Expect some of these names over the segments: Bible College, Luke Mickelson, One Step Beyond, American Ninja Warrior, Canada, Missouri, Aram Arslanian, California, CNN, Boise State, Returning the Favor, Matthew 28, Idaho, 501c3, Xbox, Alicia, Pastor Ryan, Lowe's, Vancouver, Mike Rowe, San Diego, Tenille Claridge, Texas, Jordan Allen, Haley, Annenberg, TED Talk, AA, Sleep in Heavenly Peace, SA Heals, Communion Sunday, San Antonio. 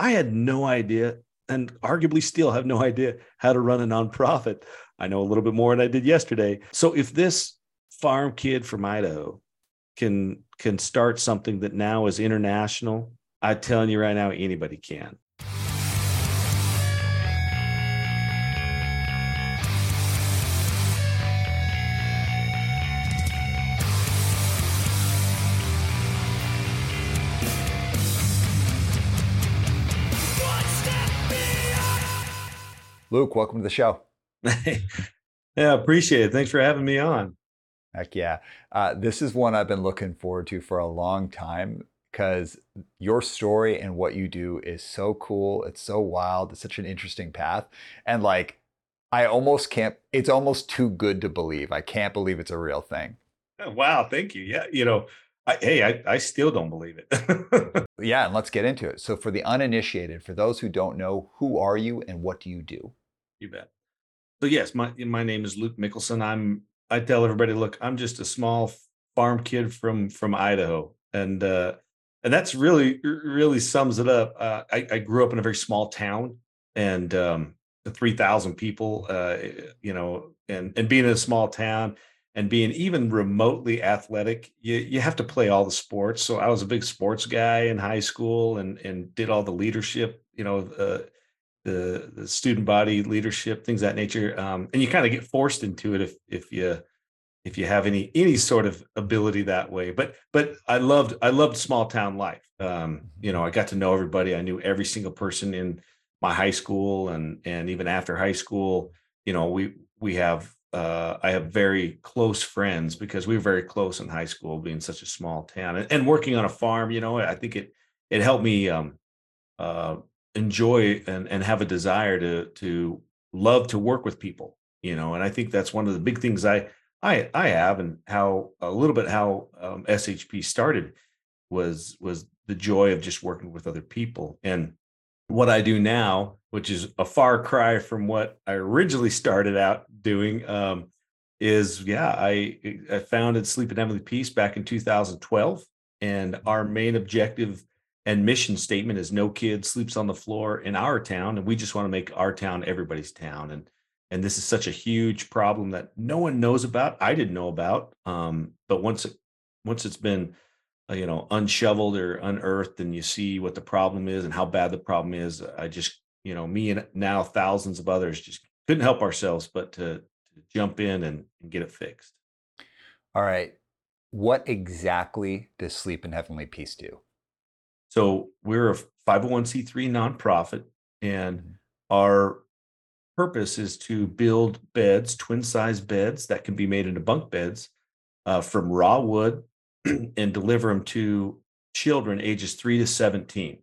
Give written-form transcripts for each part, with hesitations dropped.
I had no idea, and arguably still have no idea, how to run a nonprofit. I know a little bit more than I did yesterday. So if this farm kid from Idaho can start something that now is international, I'm telling you right now, anybody can. Luke, welcome to the show. Yeah, appreciate it. Thanks for having me on. Heck yeah. This is one I've been looking forward to for a long time because your story and what you do is so cool. It's so wild. It's such an interesting path. And like, I almost can't, it's almost too good to believe. I can't believe it's a real thing. Oh, wow. Thank you. Yeah. You know, I still don't believe it. Yeah. And let's get into it. So for the uninitiated, for those who don't know, who are you and what do you do? You bet. So yes, my name is Luke Mickelson. I tell everybody, look, I'm just a small farm kid from Idaho, and that's really sums it up. I grew up in a very small town, and 3,000 people, and being in a small town and being even remotely athletic, you have to play all the sports. So I was a big sports guy in high school, and did all the leadership, the student body leadership, things of that nature. And you kind of get forced into it if you have any sort of ability that way. But I loved small town life. I got to know everybody. I knew every single person in my high school and even after high school. I have very close friends because we were very close in high school, being such a small town and working on a farm. I think it helped me enjoy and have a desire to love to work with people, and I think that's one of the big things I have, and how SHP started was the joy of just working with other people. And what I do now, which is a far cry from what I originally started out doing, I founded Sleep in Heavenly Peace back in 2012, and our main objective and mission statement is no kid sleeps on the floor in our town. And we just want to make our town everybody's town. And this is such a huge problem that no one knows about. I didn't know about. But once it's been, unshoveled or unearthed, and you see what the problem is and how bad the problem is, I just, me and now thousands of others just couldn't help ourselves but to jump in and get it fixed. All right. What exactly does Sleep in Heavenly Peace do? So we're a 501c3 nonprofit, and our purpose is to build beds, twin size beds that can be made into bunk beds from raw wood and deliver them to children ages 3 to 17.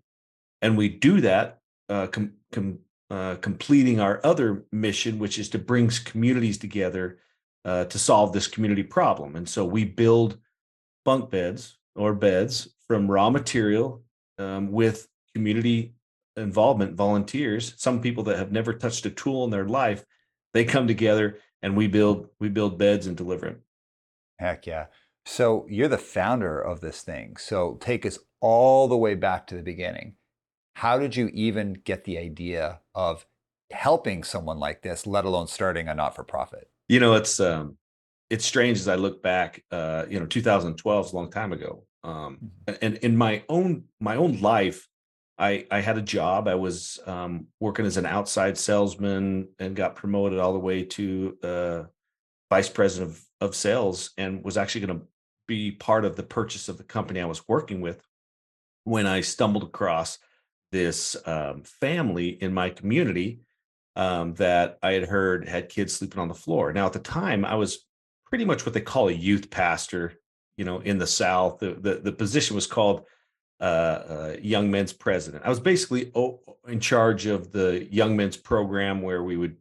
And we do that completing our other mission, which is to bring communities together to solve this community problem. And so we build bunk beds or beds from raw material, with community involvement, volunteers, some people that have never touched a tool in their life. They come together and we build beds and deliver them. Heck yeah. So you're the founder of this thing. So take us all the way back to the beginning. How did you even get the idea of helping someone like this, let alone starting a not-for-profit? It's strange as I look back, 2012 is a long time ago. And in my own life, I had a job. I was working as an outside salesman and got promoted all the way to vice president of sales, and was actually going to be part of the purchase of the company I was working with when I stumbled across this family in my community that I had heard had kids sleeping on the floor. Now, at the time, I was pretty much what they call a youth pastor. In the South, the position was called young men's president. I was basically in charge of the young men's program, where we would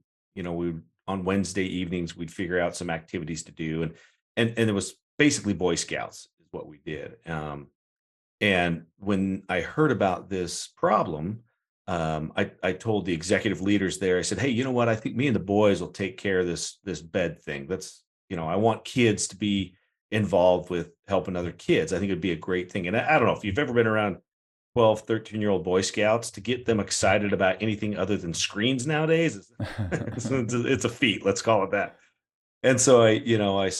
on Wednesday evenings, we'd figure out some activities to do. And it was basically Boy Scouts is what we did. And when I heard about this problem, I told the executive leaders there, I said, hey, you know what? I think me and the boys will take care of this bed thing. I want kids to be involved with helping other kids. I think it'd be a great thing. And I don't know if you've ever been around 12, 13-year-old Boy Scouts to get them excited about anything other than screens nowadays. It's a feat, let's call it that. And so I got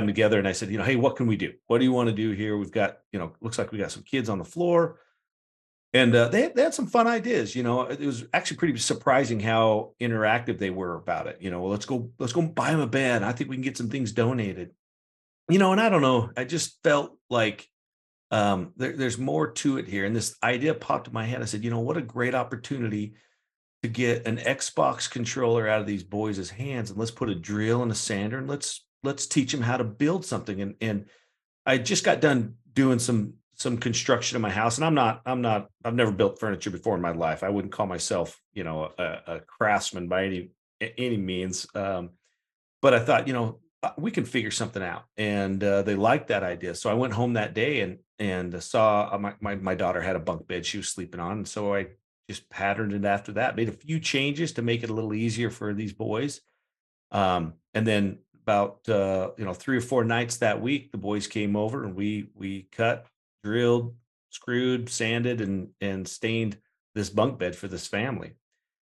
them together and I said, hey, what can we do? What do you want to do here? We've got, looks like we got some kids on the floor. And they had some fun ideas. It was actually pretty surprising how interactive they were about it. Well, let's go buy them a bed. I think we can get some things donated. And I don't know, I just felt like there's more to it here. And this idea popped in my head. I said, what a great opportunity to get an Xbox controller out of these boys' hands, and let's put a drill and a sander, and let's teach them how to build something. And I just got done doing some construction in my house, and I've never built furniture before in my life. I wouldn't call myself, a craftsman by any means. But I thought, we can figure something out. And they liked that idea. So I went home that day and saw my daughter had a bunk bed she was sleeping on. And so I just patterned it after that, made a few changes to make it a little easier for these boys. And then about, 3 or 4 nights that week, the boys came over and we cut, drilled, screwed, sanded, and stained this bunk bed for this family.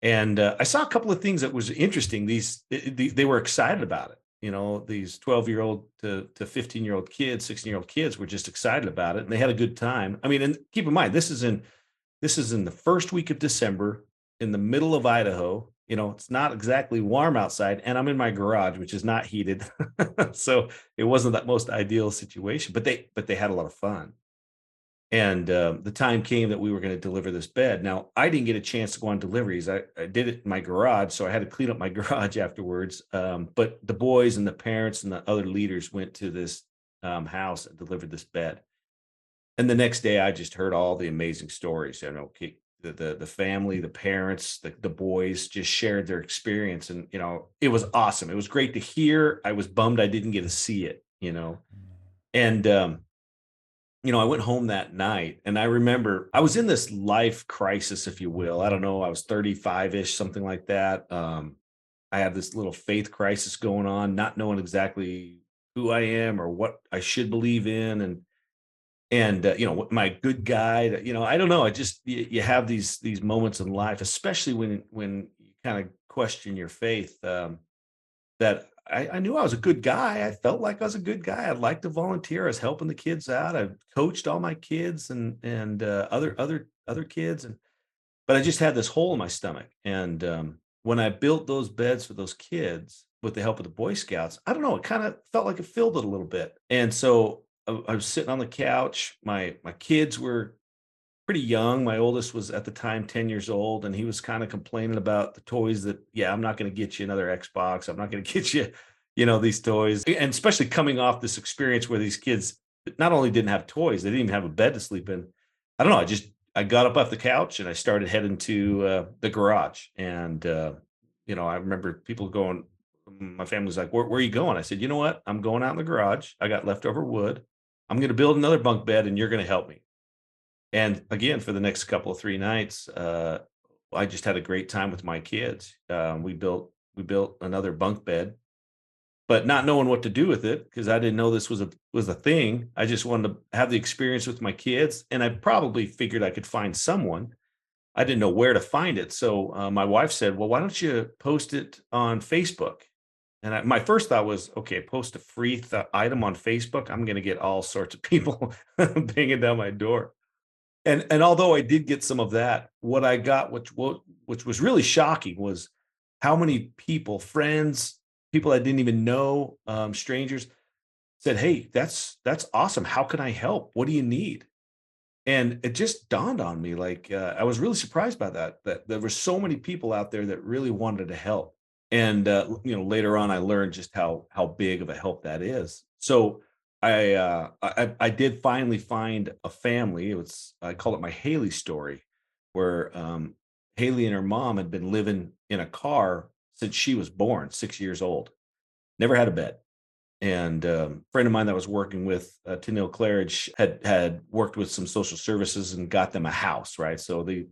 And I saw a couple of things that was interesting. They were excited about it. These 12-year-old to 15-year-old kids, 16-year-old kids were just excited about it, and they had a good time. I mean, and keep in mind, this is in the first week of December in the middle of Idaho. It's not exactly warm outside, and I'm in my garage, which is not heated. So it wasn't that most ideal situation, but they had a lot of fun. And the time came that we were going to deliver this bed. Now, I didn't get a chance to go on deliveries. I did it in my garage, so I had to clean up my garage afterwards. But the boys and the parents and the other leaders went to this house and delivered this bed. And the next day, I just heard all the amazing stories. The family, the parents, the boys just shared their experience. And, it was awesome. It was great to hear. I was bummed I didn't get to see it, And, I went home that night, and I remember I was in this life crisis, if you will. I don't know. I was 35-ish, something like that. I had this little faith crisis going on, not knowing exactly who I am or what I should believe in. And my good guide, I don't know. I just, you have these moments in life, especially when you kind of question your faith, that I knew I was a good guy. I felt like I was a good guy. I'd like to volunteer. I was helping the kids out. I coached all my kids and other kids. But I just had this hole in my stomach. And when I built those beds for those kids with the help of the Boy Scouts, I don't know, it kind of felt like it filled it a little bit. And so I was sitting on the couch. My kids were pretty young. My oldest was at the time 10 years old, and he was kind of complaining about the toys that, I'm not going to get you another Xbox. I'm not going to get you, these toys. And especially coming off this experience where these kids not only didn't have toys, they didn't even have a bed to sleep in. I don't know. I got up off the couch and I started heading to the garage. And, I remember people going, my family's like, where are you going? I said, you know what? I'm going out in the garage. I got leftover wood. I'm going to build another bunk bed, and you're going to help me. And again, for the next couple of 3 nights, I just had a great time with my kids. We built another bunk bed, but not knowing what to do with it, because I didn't know this was a thing. I just wanted to have the experience with my kids, and I probably figured I could find someone. I didn't know where to find it, so my wife said, "Well, why don't you post it on Facebook?" And my first thought was, okay, post a free item on Facebook. I'm going to get all sorts of people banging down my door. And although I did get some of that, what I got, which was really shocking, was how many people, friends, people I didn't even know, strangers, said, "Hey, that's awesome. How can I help? What do you need?" And it just dawned on me, like I was really surprised by that there were so many people out there that really wanted to help. And, later on, I learned just how big of a help that is. So I did finally find a family. I call it my Haley story, where Haley and her mom had been living in a car since she was born, 6 years old, never had a bed. And a friend of mine that was working with Tenille Claridge had worked with some social services and got them a house, right? So they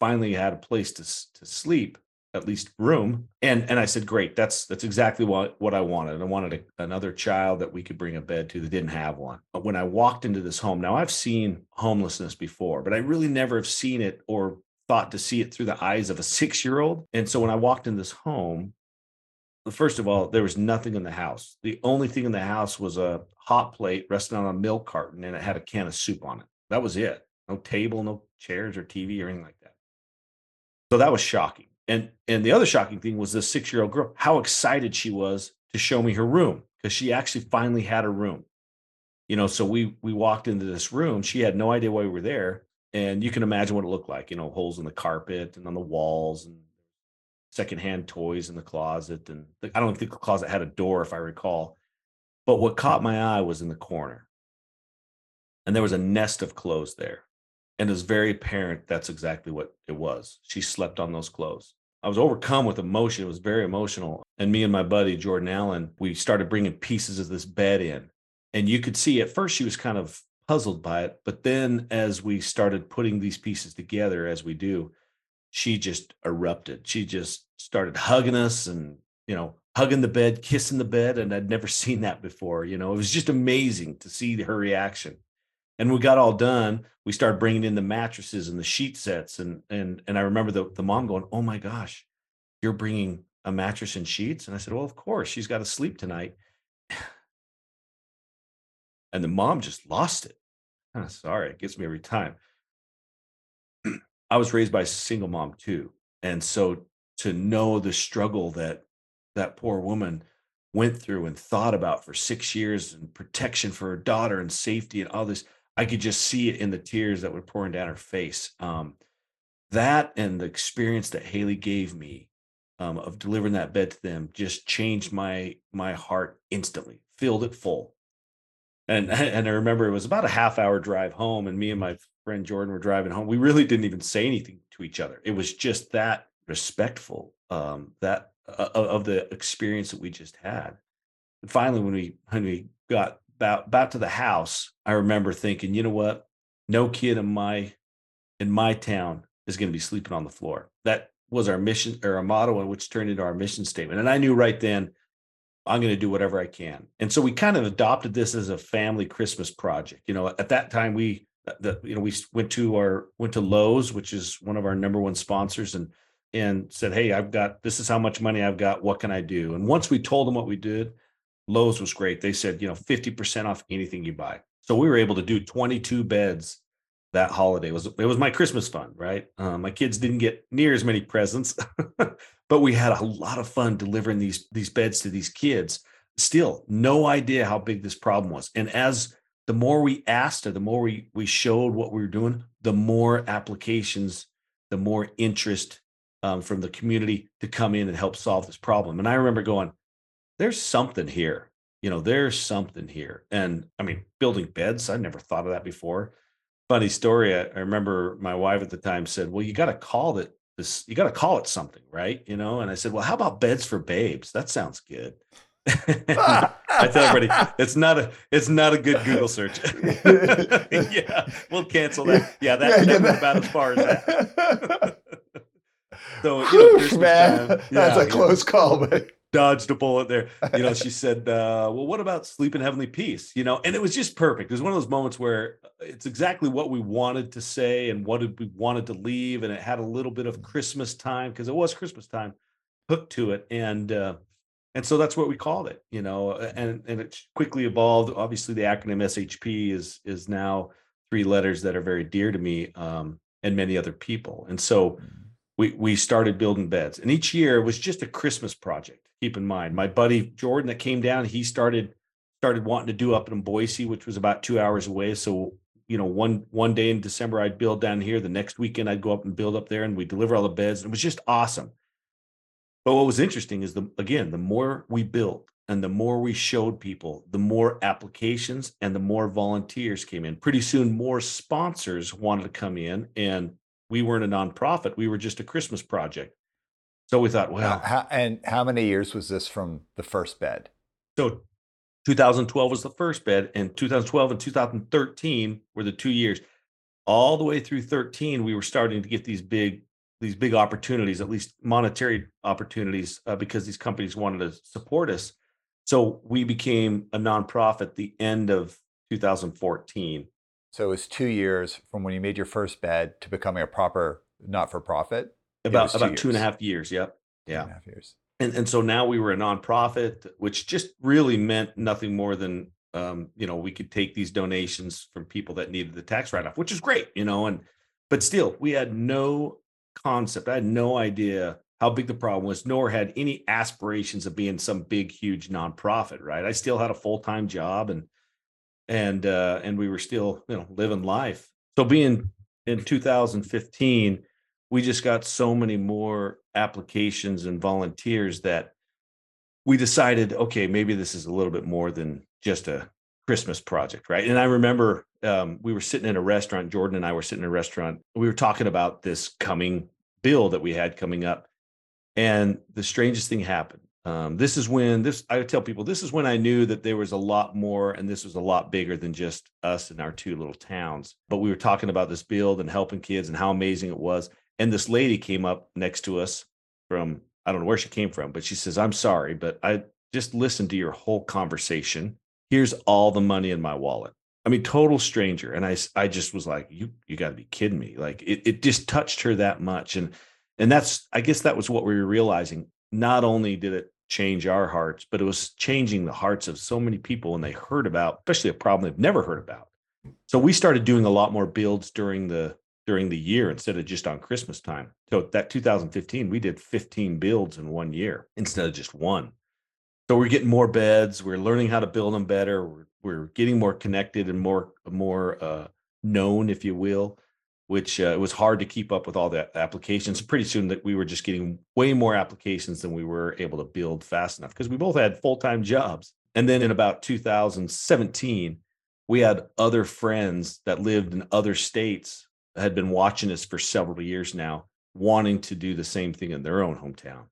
finally had a place to sleep. at least room. And I said, great, that's exactly what I wanted. I wanted another child that we could bring a bed to that didn't have one. But when I walked into this home, now I've seen homelessness before, but I really never have seen it or thought to see it through the eyes of a 6-year-old. And so when I walked in this home, first of all, there was nothing in the house. The only thing in the house was a hot plate resting on a milk carton, and it had a can of soup on it. That was it. No table, no chairs or TV or anything like that. So that was shocking. And the other shocking thing was the 6-year-old girl, how excited she was to show me her room, because she actually finally had a room. You know, so we walked into this room. She had no idea why we were there. And you can imagine what it looked like, you know, holes in the carpet and on the walls and secondhand toys in the closet. And I don't think the closet had a door, if I recall. But what caught my eye was in the corner. And there was a nest of clothes there. And it was very apparent that's exactly what it was. She slept on those clothes. I was overcome with emotion. It was very emotional. And me and my buddy, Jordan Allen, we started bringing pieces of this bed in. And you could see at first she was kind of puzzled by it. But then as we started putting these pieces together, as we do, she just erupted. She just started hugging us and, you know, hugging the bed, kissing the bed. And I'd never seen that before. You know, it was just amazing to see her reaction. And we got all done. We started bringing in the mattresses and the sheet sets. And I remember the mom going, oh my gosh, you're bringing a mattress and sheets? And I said, well, of course, she's got to sleep tonight. And the mom just lost it. I'm sorry, it gets me every time. I was raised by a single mom too. And so to know the struggle that that poor woman went through and thought about for 6 years, and protection for her daughter and safety and all this, I could just see it in the tears that were pouring down her face. That and the experience that Haley gave me of delivering that bed to them just changed my heart instantly, filled it full. And I remember it was about a half-hour drive home, and me and my friend Jordan were driving home. We really didn't even say anything to each other. It was just that respectful, that of the experience that we just had. And finally, when we got about to the house, I remember thinking, you know what? No kid in my town is going to be sleeping on the floor. That was our mission, or our motto, which turned into our mission statement. And I knew right then, I'm going to do whatever I can. And so we kind of adopted this as a family Christmas project. You know, at that time we went to Lowe's, which is one of our number one sponsors, and said, hey, this is how much money I've got. What can I do? And once we told them what we did, Lowe's was great. They said, you know, 50% off anything you buy. So we were able to do 22 beds that holiday. It was my Christmas fund, right? My kids didn't get near as many presents, but we had a lot of fun delivering these beds to these kids. Still, no idea how big this problem was. And as the more we asked, or the more we showed what we were doing, the more applications, the more interest from the community to come in and help solve this problem. And I remember going, there's something here, you know, there's something here. And I mean, building beds, I never thought of that before. Funny story. I remember my wife at the time said, well, you got to call it something, right? You know? And I said, well, how about beds for babes? That sounds good. I tell everybody, it's not a good Google search. Yeah. We'll cancel that. Yeah. That went about as far as that. So, you know, man, time, that's a close call, but dodged a bullet there. You know, she said, well, what about Sleep in Heavenly Peace? You know, and it was just perfect. It was one of those moments where it's exactly what we wanted to say and what we wanted to leave. And it had a little bit of Christmas time, because it was Christmas time hooked to it. And so that's what we called it, you know, and it quickly evolved. Obviously the acronym SHP is now 3 letters that are very dear to me, and many other people. And so we started building beds, and each year was just a Christmas project. Keep in mind, my buddy Jordan that came down, he started wanting to do up in Boise, which was about 2 hours away. So, you know, one day in December, I'd build down here. The next weekend, I'd go up and build up there, and we deliver all the beds. It was just awesome. But what was interesting is the more we built and the more we showed people, the more applications and the more volunteers came in. Pretty soon, more sponsors wanted to come in, and we weren't a nonprofit. We were just a Christmas project. So we thought, well. And how many years was this from the first bed? So 2012 was the first bed, and 2012 and 2013 were the 2 years. All the way through 13, we were starting to get these big these big opportunities, at least monetary opportunities, because these companies wanted to support us. So we became a nonprofit at the end of 2014. So it was 2 years from when you made your first bed to becoming a proper not-for-profit? About 2.5 years, yep. Yeah. 2.5 years. And so now we were a nonprofit, which just really meant nothing more than, we could take these donations from people that needed the tax write-off, which is great, but still, we had no concept. I had no idea how big the problem was, nor had any aspirations of being some big, huge nonprofit, right? I still had a full-time job and we were still, living life. So being in 2015, we just got so many more applications and volunteers that we decided, okay, maybe this is a little bit more than just a Christmas project, right? And I remember we were sitting in a restaurant, Jordan and I were sitting in a restaurant. We were talking about this coming bill that we had coming up. And the strangest thing happened. I would tell people, this is when I knew that there was a lot more, and this was a lot bigger than just us and our two little towns. But we were talking about this bill and helping kids and how amazing it was. And this lady came up next to us from, I don't know where she came from, but she says, "I'm sorry, but I just listened to your whole conversation. Here's all the money in my wallet." I mean, total stranger. And I just was like, you gotta be kidding me. Like it just touched her that much. And that's, I guess that was what we were realizing. Not only did it change our hearts, but it was changing the hearts of so many people when they heard about, especially a problem they've never heard about. So we started doing a lot more builds during the year instead of just on Christmas time. So that 2015, we did 15 builds in 1 year instead of just one. So we're getting more beds. We're learning how to build them better. We're getting more connected and more known, if you will, which it was hard to keep up with all the applications. Pretty soon that we were just getting way more applications than we were able to build fast enough because we both had full-time jobs. And then in about 2017, we had other friends that lived in other states had been watching us for several years now, wanting to do the same thing in their own hometown.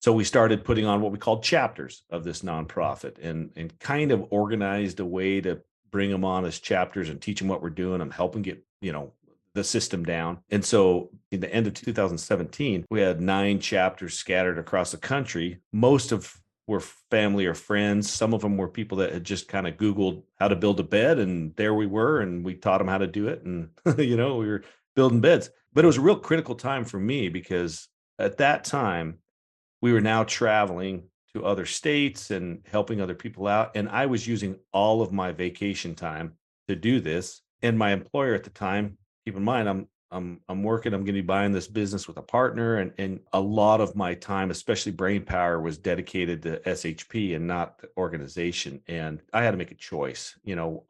So we started putting on what we called chapters of this nonprofit and kind of organized a way to bring them on as chapters and teach them what we're doing and help them get, the system down. And so in the end of 2017, we had 9 chapters scattered across the country. Most of were family or friends. Some of them were people that had just kind of Googled how to build a bed, and there we were, and we taught them how to do it. And, we were building beds, but it was a real critical time for me because at that time we were now traveling to other states and helping other people out. And I was using all of my vacation time to do this. And my employer at the time, keep in mind, I'm working, I'm going to be buying this business with a partner. And a lot of my time, especially brain power, was dedicated to SHP and not the organization. And I had to make a choice.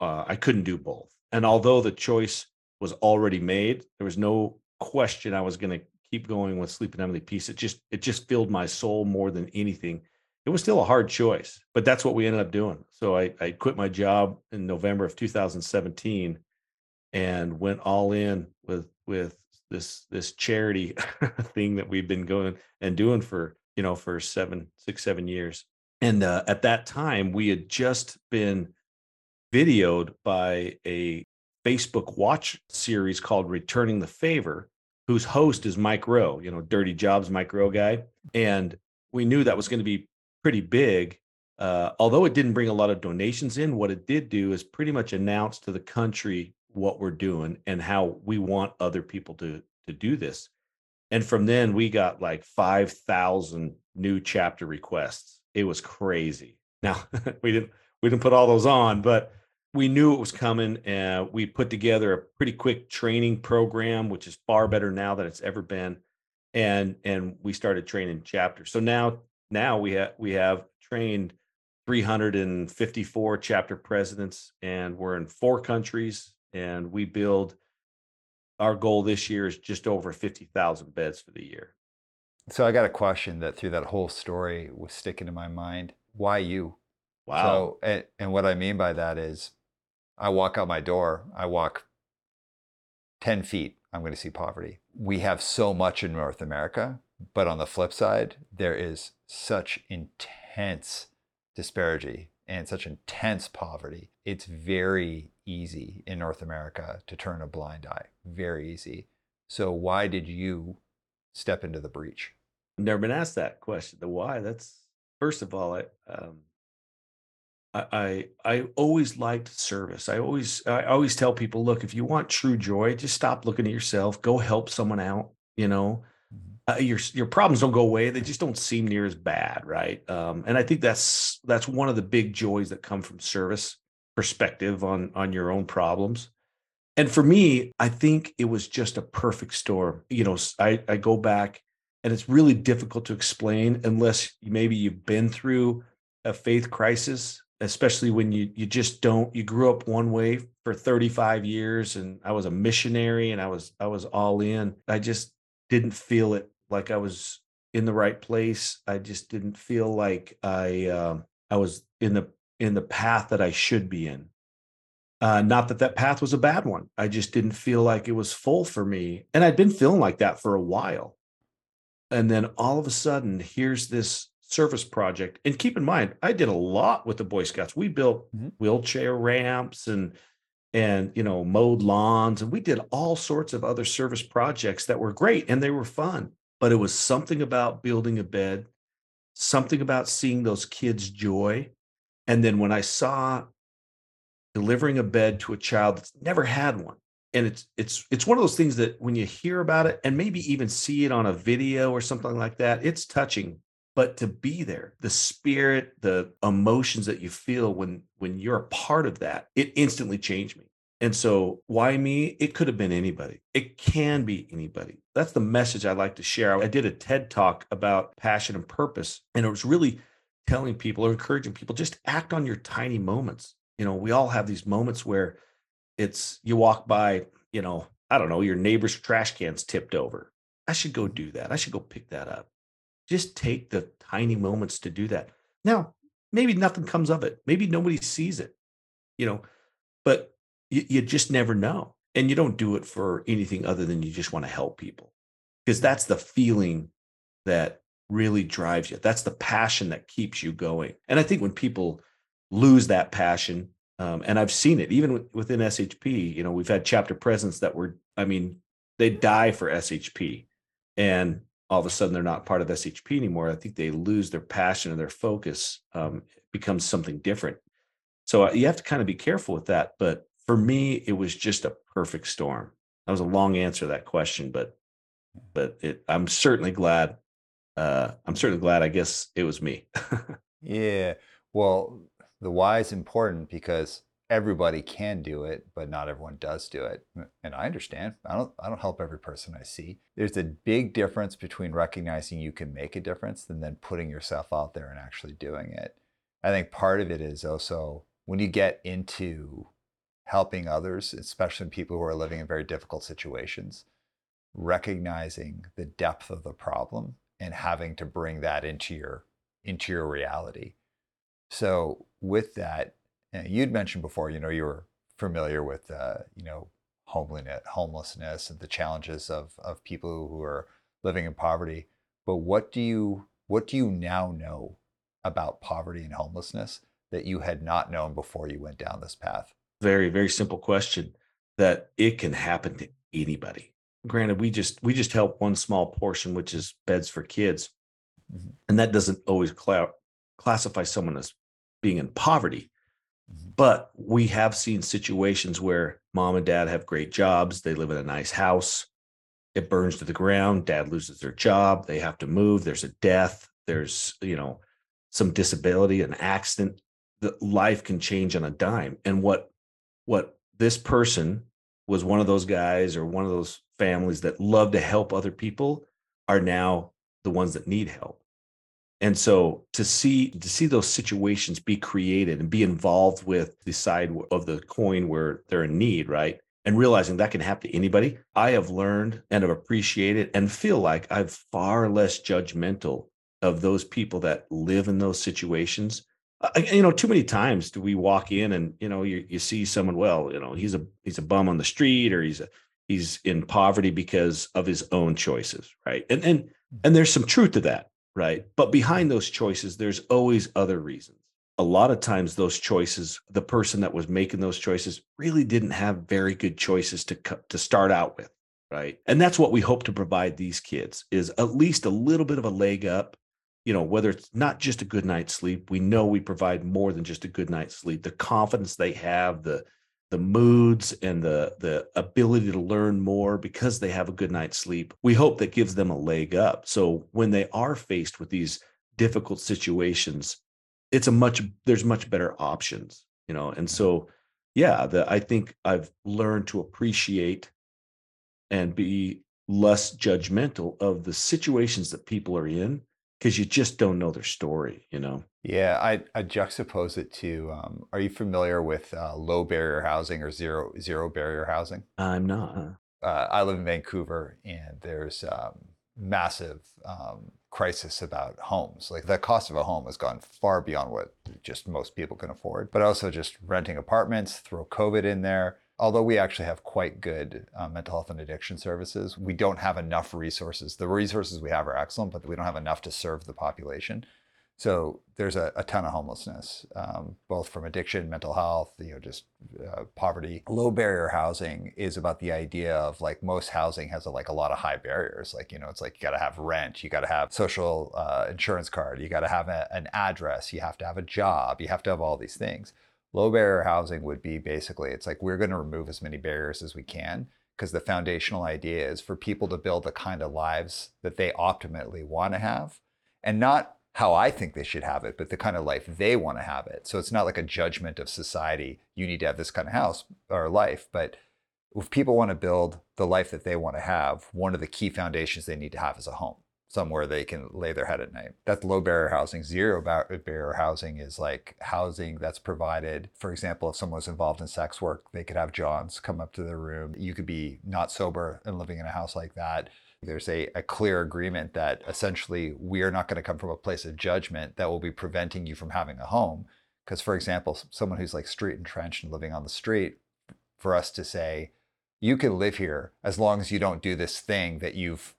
I couldn't do both. And although the choice was already made, there was no question I was going to keep going with Sleep in Heavenly Peace. It just filled my soul more than anything. It was still a hard choice, but that's what we ended up doing. So I quit my job in November of 2017 and went all in with this charity thing that we've been going and doing for 7 years. And at that time, we had just been videoed by a Facebook watch series called Returning the Favor, whose host is Mike Rowe, Dirty Jobs, Mike Rowe guy. And we knew that was going to be pretty big. Although it didn't bring a lot of donations in, what it did do is pretty much announce to the country what we're doing and how we want other people to do this. And from then we got like 5,000 new chapter requests. It was crazy. Now we didn't put all those on, but we knew it was coming, and we put together a pretty quick training program, which is far better now than it's ever been. And we started training chapters. So now we have trained 354 chapter presidents, and we're in 4 countries, and we build. Our goal this year is just over 50,000 beds for the year. So I got a question that through that whole story was sticking in my mind. Why you? Wow. So, and what I mean by that is, I walk out my door, I walk 10 feet, I'm going to see poverty. We have so much in North America, but on the flip side, there is such intense disparity and such intense poverty. It's very easy in North America to turn a blind eye, very easy. So why did you step into the breach? I've never been asked that question. The why? That's, first of all, I always liked service. I always tell people, look, if you want true joy, just stop looking at yourself. Go help someone out. You know, your problems don't go away. They just don't seem near as bad, right? And I think that's one of the big joys that come from service perspective on your own problems. And for me, I think it was just a perfect storm. You know, I go back, and it's really difficult to explain unless maybe you've been through a faith crisis, especially when you grew up one way for 35 years, and I was a missionary, and I was all in. I just didn't feel it like I was in the right place. I just didn't feel like I was in the path that I should be in. Not that path was a bad one. I just didn't feel like it was full for me. And I'd been feeling like that for a while. And then all of a sudden, here's this service project. And keep in mind, I did a lot with the Boy Scouts. We built wheelchair ramps and you know, mowed lawns. And we did all sorts of other service projects that were great, and they were fun. But it was something about building a bed, something about seeing those kids' joy. And then when I saw delivering a bed to a child that's never had one. And it's one of those things that when you hear about it and maybe even see it on a video or something like that, it's touching. But to be there, the spirit, the emotions that you feel when you're a part of that, it instantly changed me. And so why me? It could have been anybody. It can be anybody. That's the message I like to share. I did a TED Talk about passion and purpose, and it was really telling people or encouraging people, just act on your tiny moments. You know, we all have these moments where it's, you walk by, you know, I don't know, your neighbor's trash can's tipped over. I should go do that. I should go pick that up. Just take the tiny moments to do that. Now, maybe nothing comes of it. Maybe nobody sees it, you know, but you just never know. And you don't do it for anything other than you just want to help people, because that's the feeling that really drives you. That's the passion that keeps you going. And I think when people lose that passion, and I've seen it even within SHP, you know, we've had chapter presidents that were, I mean, they die for SHP, and all of a sudden they're not part of SHP anymore. I think they lose their passion and their focus, it becomes something different. So you have to kind of be careful with that. But for me, it was just a perfect storm. That was a long answer to that question, but I'm certainly glad, I guess it was me. Yeah. Well, the why is important because everybody can do it, but not everyone does do it. And I understand. I don't help every person I see. There's a big difference between recognizing you can make a difference and then putting yourself out there and actually doing it. I think part of it is also when you get into helping others, especially people who are living in very difficult situations, recognizing the depth of the problem and having to bring that into your reality. So with that, you'd mentioned before, you know, you were familiar with, you know, homelessness and the challenges of people who are living in poverty. But what do you now know about poverty and homelessness that you had not known before you went down this path? Very, very simple question, that it can happen to anybody. Granted, we just help one small portion, which is beds for kids. Mm-hmm. And that doesn't always classify someone as being in poverty. But we have seen situations where mom and dad have great jobs. They live in a nice house. It burns to the ground. Dad loses their job. They have to move. There's a death. There's, you know, some disability, an accident. The life can change on a dime. And what this person was, one of those guys or one of those families that love to help other people, are now the ones that need help. And so to see those situations be created and be involved with the side of the coin where they're in need, right? And realizing that can happen to anybody, I have learned and have appreciated and feel like I'm far less judgmental of those people that live in those situations. You know, too many times do we walk in and, you know, you see someone, well, you know, he's a bum on the street, or he's in poverty because of his own choices, right? And there's some truth to that. Right. But behind those choices, there's always other reasons. A lot of times those choices, the person that was making those choices really didn't have very good choices to start out with. right? And that's what we hope to provide these kids, is at least a little bit of a leg up, you know, whether it's not just a good night's sleep. We know we provide more than just a good night's sleep. The confidence they have, the moods and the ability to learn more because they have a good night's sleep, we hope that gives them a leg up. So when they are faced with these difficult situations, there's much better options, you know? And so, yeah, I think I've learned to appreciate and be less judgmental of the situations that people are in, because you just don't know their story, you know? Yeah, I juxtapose it to, are you familiar with low barrier housing or zero barrier housing? I'm not. I live in Vancouver, and there's massive crisis about homes. Like, the cost of a home has gone far beyond what just most people can afford, but also just renting apartments, throw COVID in there. Although we actually have quite good mental health and addiction services, we don't have enough resources. The resources we have are excellent, but we don't have enough to serve the population. So there's a ton of homelessness, both from addiction, mental health, just poverty. Low barrier housing is about the idea of, like, most housing has a lot of high barriers. Like, it's like, you got to have rent, you got to have social insurance card, you got to have an address, you have to have a job, you have to have all these things. Low barrier housing would be basically, it's like, we're going to remove as many barriers as we can, because the foundational idea is for people to build the kind of lives that they ultimately want to have, and not how I think they should have it, but the kind of life they want to have it. So it's not like a judgment of society, you need to have this kind of house or life, but if people want to build the life that they want to have, one of the key foundations they need to have is a home, somewhere they can lay their head at night. That's low barrier housing. Zero barrier housing is like housing that's provided. For example, if someone's involved in sex work, they could have Johns come up to their room. You could be not sober and living in a house like that. There's a clear agreement that essentially we are not going to come from a place of judgment that will be preventing you from having a home. Because, for example, someone who's like street entrenched and living on the street, for us to say, you can live here as long as you don't do this thing that you've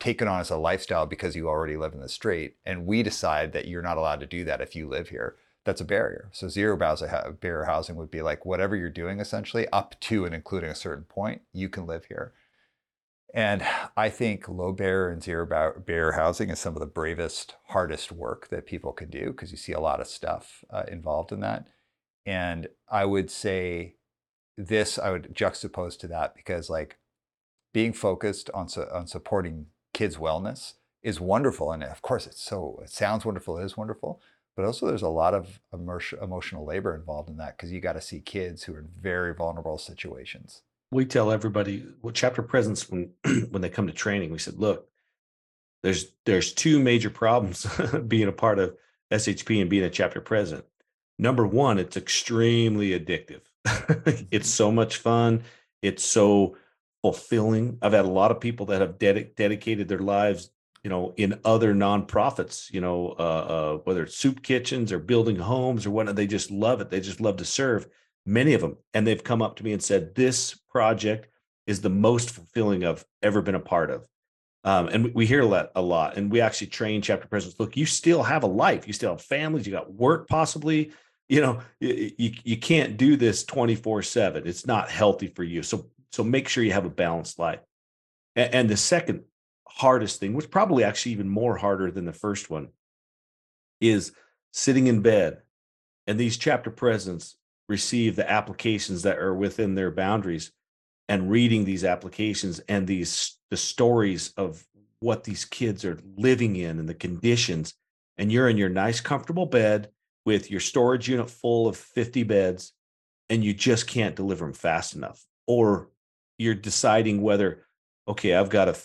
taken on as a lifestyle because you already live in the street, and we decide that you're not allowed to do that if you live here, that's a barrier. So zero barrier housing would be like, whatever you're doing, essentially, up to and including a certain point, you can live here. And I think low barrier and zero barrier housing is some of the bravest, hardest work that people can do, because you see a lot of stuff involved in that. And I would say this, I would juxtapose to that, because, like, being focused on supporting kids' wellness is wonderful, and of course it sounds wonderful, it is wonderful, but also there's a lot of emotional labor involved in that, because you got to see kids who are in very vulnerable situations. We tell everybody, chapter presence, when they come to training, we said, look, there's two major problems being a part of SHP and being a chapter president. Number one, it's extremely addictive. It's so much fun, it's so fulfilling. I've had a lot of people that have dedicated their lives, in other nonprofits, whether it's soup kitchens or building homes or whatnot. They just love it. They just love to serve, many of them. And they've come up to me and said, this project is the most fulfilling I've ever been a part of. And we hear that a lot. And we actually train chapter presidents. Look, you still have a life. You still have families. You got work, possibly. You can't do this 24/7. It's not healthy for you. So make sure you have a balanced life. And the second hardest thing, which probably actually even more harder than the first one, is sitting in bed. And these chapter presidents receive the applications that are within their boundaries, and reading these applications and the stories of what these kids are living in and the conditions. And you're in your nice, comfortable bed with your storage unit full of 50 beds, and you just can't deliver them fast enough. Or you're deciding whether, okay, I've got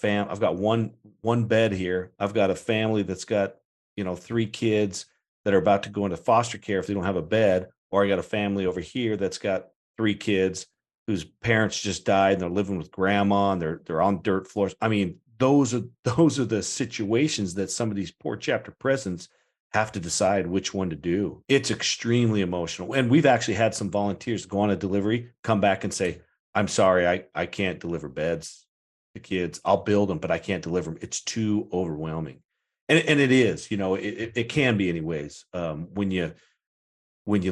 one bed here. I've got a family that's got, 3 kids that are about to go into foster care if they don't have a bed, or I got a family over here that's got 3 kids whose parents just died and they're living with grandma and they're on dirt floors. I mean, those are the situations that some of these poor chapter presidents have to decide which one to do. It's extremely emotional. And we've actually had some volunteers go on a delivery, come back and say, I'm sorry, I can't deliver beds to kids. I'll build them, but I can't deliver them. It's too overwhelming. And it is, it can be anyways. When you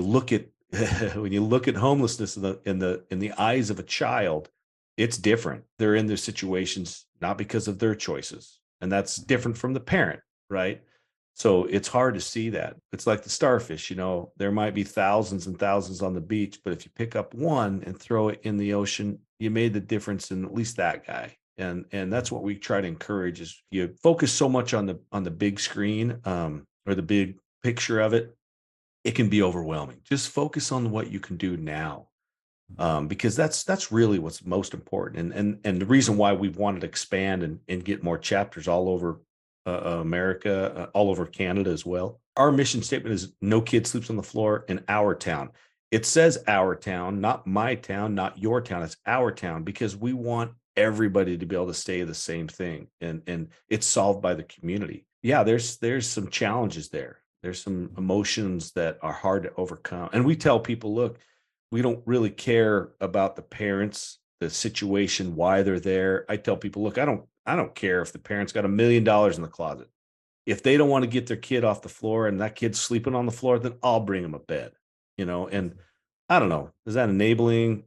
look at homelessness in the eyes of a child, it's different. They're in their situations not because of their choices. And that's different from the parent, right? So it's hard to see that. It's like the starfish, you know, there might be thousands and thousands on the beach, but if you pick up one and throw it in the ocean, you made the difference in at least that guy. And that's what we try to encourage is you focus so much on the big screen or the big picture of it. It can be overwhelming. Just focus on what you can do now, because that's really what's most important. And the reason why we wanted to expand and get more chapters all over America, all over Canada as well. Our mission statement is no kid sleeps on the floor in our town. It says our town, not my town, not your town. It's our town because we want everybody to be able to say the same thing. And it's solved by the community. Yeah, there's some challenges there. There's some emotions that are hard to overcome. And we tell people, look, we don't really care about the parents, the situation, why they're there. I tell people, look, I don't care if the parents got $1 million in the closet. If they don't want to get their kid off the floor and that kid's sleeping on the floor, then I'll bring them a bed, you know? And I don't know, is that enabling?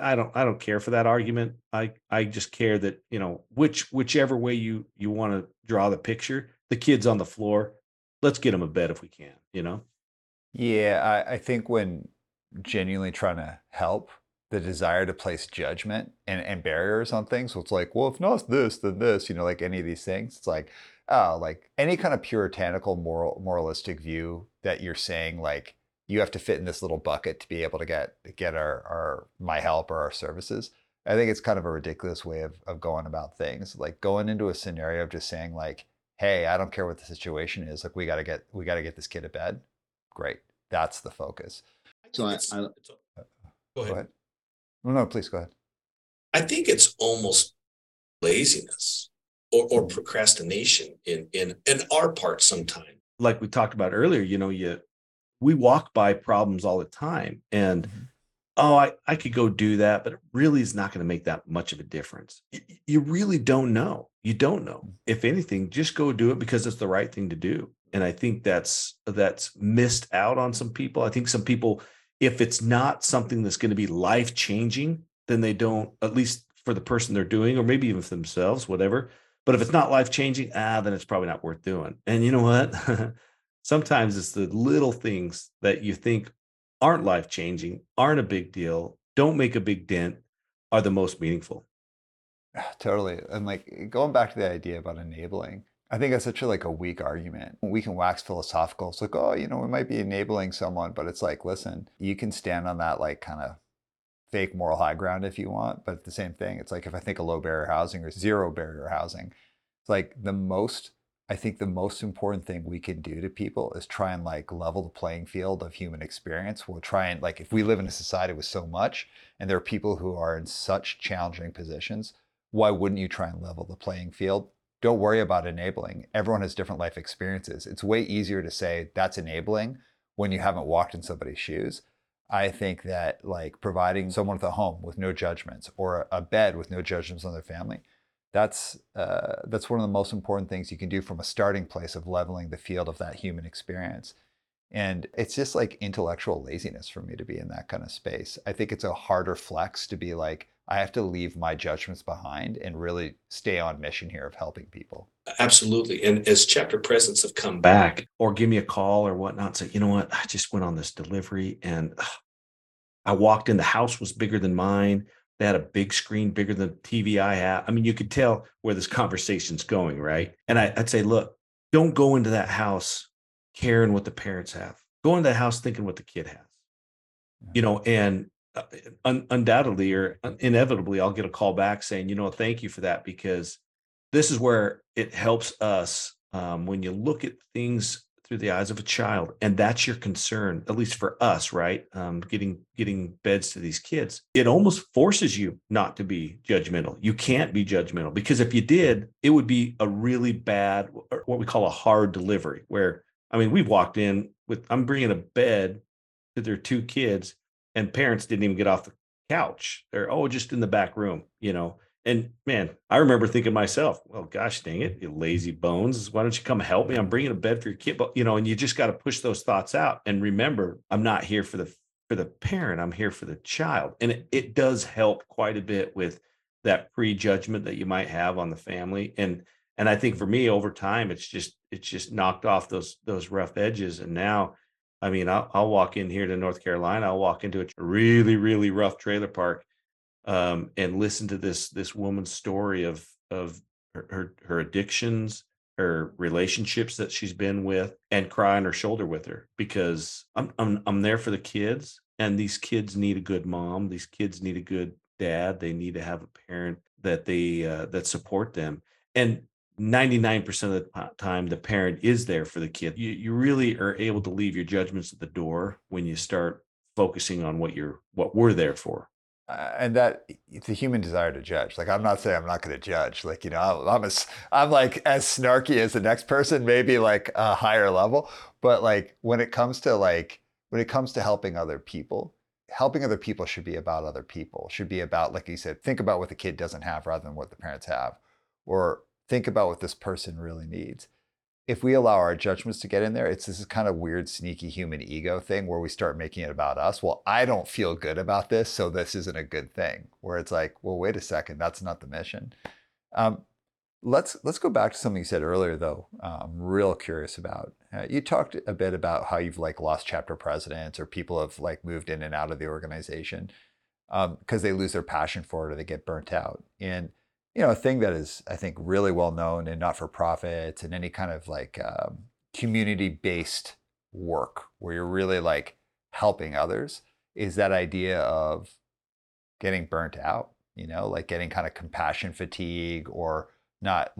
I don't care for that argument. I just care that, you know, whichever way you want to draw the picture, the kid's on the floor. Let's get them a bed if we can, you know? Yeah, I think when genuinely trying to help, the desire to place judgment and barriers on things, so it's like, well, if not this, then this, you know, like any of these things, it's like, oh, like any kind of puritanical, moralistic view that you're saying, like, you have to fit in this little bucket to be able to get my help or our services. I think it's kind of a ridiculous way of going about things. Like going into a scenario of just saying like, hey, I don't care what the situation is. Like, we got to get this kid to bed. Great. That's the focus. So go ahead. No, please go ahead. I think it's almost laziness or procrastination in our part sometimes. Like we talked about earlier, you know, we walk by problems all the time and, mm-hmm. I could go do that, but it really is not going to make that much of a difference. You really don't know. You don't know. If anything, just go do it because it's the right thing to do. And I think that's missed out on some people. I think some people, if it's not something that's going to be life-changing, then they don't, at least for the person they're doing, or maybe even for themselves, whatever. But if it's not life-changing, then it's probably not worth doing. And you know what? Sometimes it's the little things that you think aren't life-changing, aren't a big deal, don't make a big dent, are the most meaningful. Totally. And like going back to the idea about enabling, I think that's such a, like a weak argument. We can wax philosophical. It's like, oh, you know, we might be enabling someone, but it's like, listen, you can stand on that like kind of fake moral high ground if you want, but the same thing, it's like if I think of low barrier housing or zero barrier housing, it's like the most important thing we can do to people is try and like level the playing field of human experience. We'll try and like, if we live in a society with so much and there are people who are in such challenging positions, why wouldn't you try and level the playing field? Don't worry about enabling. Everyone has different life experiences. It's way easier to say that's enabling when you haven't walked in somebody's shoes. I think that like providing someone with a home with no judgments or a bed with no judgments on their family, that's one of the most important things you can do from a starting place of leveling the field of that human experience. And it's just like intellectual laziness for me to be in that kind of space. I think it's a harder flex to be like, I have to leave my judgments behind and really stay on mission here of helping people. Absolutely. And as chapter presidents have come back or give me a call or whatnot, say, you know what, I just went on this delivery and I walked in, the house was bigger than mine. They had a big screen bigger than the TV I have. I mean, you could tell where this conversation's going, right? And I'd say, look, don't go into that house caring what the parents have. Go into that house thinking what the kid has. You know, and undoubtedly or inevitably, I'll get a call back saying, you know, thank you for that, because this is where it helps us when you look at things through the eyes of a child. And that's your concern, at least for us, right? Getting beds to these kids. It almost forces you not to be judgmental. You can't be judgmental because if you did, it would be a really bad, or what we call a hard delivery where, I mean, we've walked in with, I'm bringing a bed to their two kids and parents didn't even get off the couch. They're, just in the back room, you know? And man, I remember thinking to myself, well, gosh, dang it, you lazy bones. Why don't you come help me? I'm bringing a bed for your kid, but you know, and you just got to push those thoughts out. And remember, I'm not here for the parent. I'm here for the child. And it does help quite a bit with that prejudgment that you might have on the family. And I think for me over time, it's just knocked off those rough edges. And now, I mean, I'll walk in here to North Carolina, I'll walk into a really, really rough trailer park, and listen to this woman's story of her addictions, her relationships that she's been with, and cry on her shoulder with her, because I'm there for the kids, and these kids need a good mom. These kids need a good dad. They need to have a parent that they that support them. And 99% of the time, the parent is there for the kid. You really are able to leave your judgments at the door when you start focusing on what we're there for. And that it's a human desire to judge. Like, I'm not saying I'm not going to judge. Like, you know, I'm like as snarky as the next person, maybe like a higher level. But when it comes to helping other people should be about other people. Should be about, like you said, think about what the kid doesn't have rather than what the parents have, or think about what this person really needs. If we allow our judgments to get in there, it's this kind of weird, sneaky human ego thing where we start making it about us. Well, I don't feel good about this, so this isn't a good thing. Where it's like, well, wait a second, that's not the mission. Let's go back to something you said earlier, though. I'm real curious about. You talked a bit about how you've like lost chapter presidents, or people have like moved in and out of the organization because they lose their passion for it, or they get burnt out. And you know, a thing that is, I think, really well known in not-for-profits and any kind of like community-based work where you're really like helping others is that idea of getting burnt out, you know, like getting kind of compassion fatigue, or not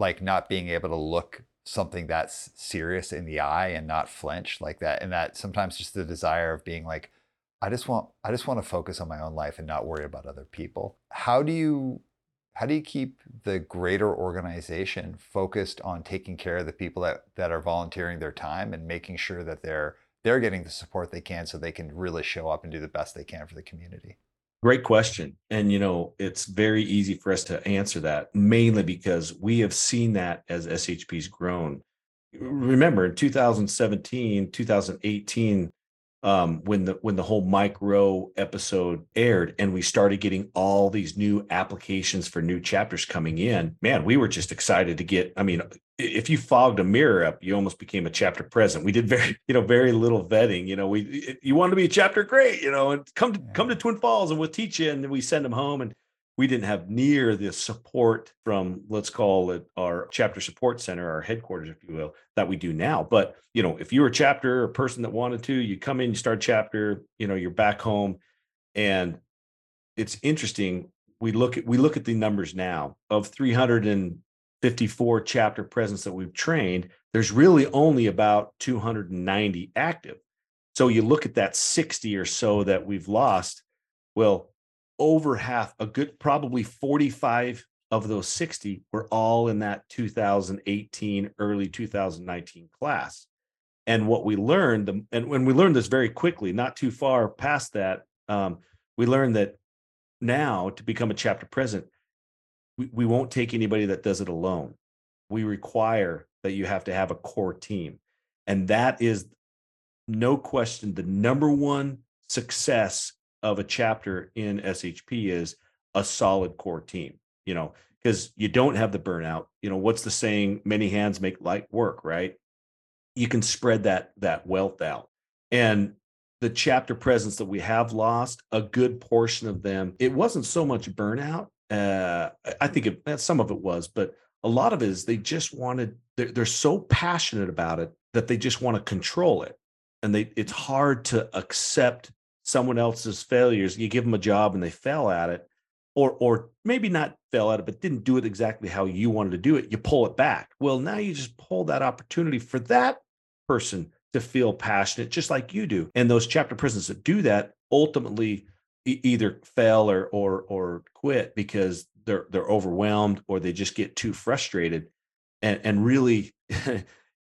being able to look something that's serious in the eye and not flinch like that. And that sometimes just the desire of being like, I just want to focus on my own life and not worry about other people. How do you keep the greater organization focused on taking care of the people that are volunteering their time and making sure that they're getting the support they can, so they can really show up and do the best they can for the community? Great question. And, you know, it's very easy for us to answer that, mainly because we have seen that as SHP's grown. Remember, in 2017, 2018, when the whole Mike Rowe episode aired and we started getting all these new applications for new chapters coming in, man, we were just excited to get, I mean, if you fogged a mirror up, you almost became a chapter president. We did very little vetting. You know, you want to be a chapter, great, you know, and come to Twin Falls and we'll teach you. And then we send them home, and we didn't have near the support from, let's call it, our chapter support center, our headquarters, if you will, that we do now. But, you know, if you were a chapter, a person that wanted to, you come in, you start chapter, you know, you're back home. And it's interesting. We look at the numbers now of 354 chapter presidents that we've trained. There's really only about 290 active. So you look at that 60 or so that we've lost. Well, over half, a good probably 45 of those 60 were all in that 2018, early 2019 class. And what we learned, and when we learned this very quickly, not too far past that, we learned that now to become a chapter president, we won't take anybody that does it alone. We require that you have to have a core team. And that is, no question, the number one success of a chapter in SHP is a solid core team, you know, because you don't have the burnout. You know, what's the saying? Many hands make light work, right? You can spread that wealth out. And the chapter presence that we have lost, a good portion of them, it wasn't so much burnout. I think some of it was, but a lot of it is they just wanted, they're so passionate about it that they just want to control it. And it's hard to accept someone else's failures. You give them a job and they fell at it, or maybe not fell at it, but didn't do it exactly how you wanted to do it. You pull it back. Well, now you just pull that opportunity for that person to feel passionate, just like you do. And those chapter presidents that do that ultimately either fail or quit because they're overwhelmed, or they just get too frustrated. And really,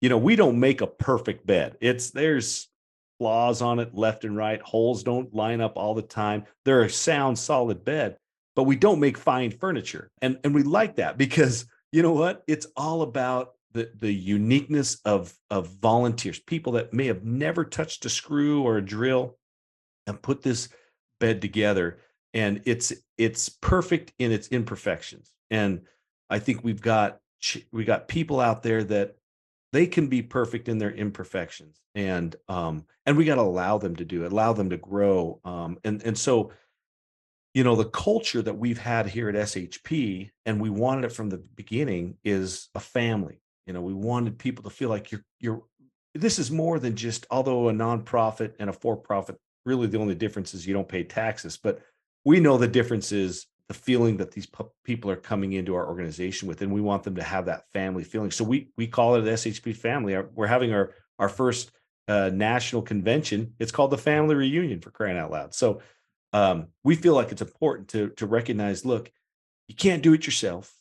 you know, we don't make a perfect bed. There's flaws on it left and right. Holes don't line up all the time. They're a sound, solid bed, but we don't make fine furniture. And we like that, because you know what? It's all about the uniqueness of volunteers, people that may have never touched a screw or a drill and put this bed together. And it's perfect in its imperfections. And I think we got people out there that they can be perfect in their imperfections, and we got to allow them to do it, allow them to grow. And so, you know, the culture that we've had here at SHP, and we wanted it from the beginning, is a family. You know, we wanted people to feel like you're this is more than just, although a nonprofit and a for-profit, really the only difference is you don't pay taxes, but we know the difference is the feeling that these people are coming into our organization with, and we want them to have that family feeling. So we call it the SHP family. We're having our first national convention. It's called the Family Reunion, for crying out loud. So we feel like it's important to recognize, look, you can't do it yourself.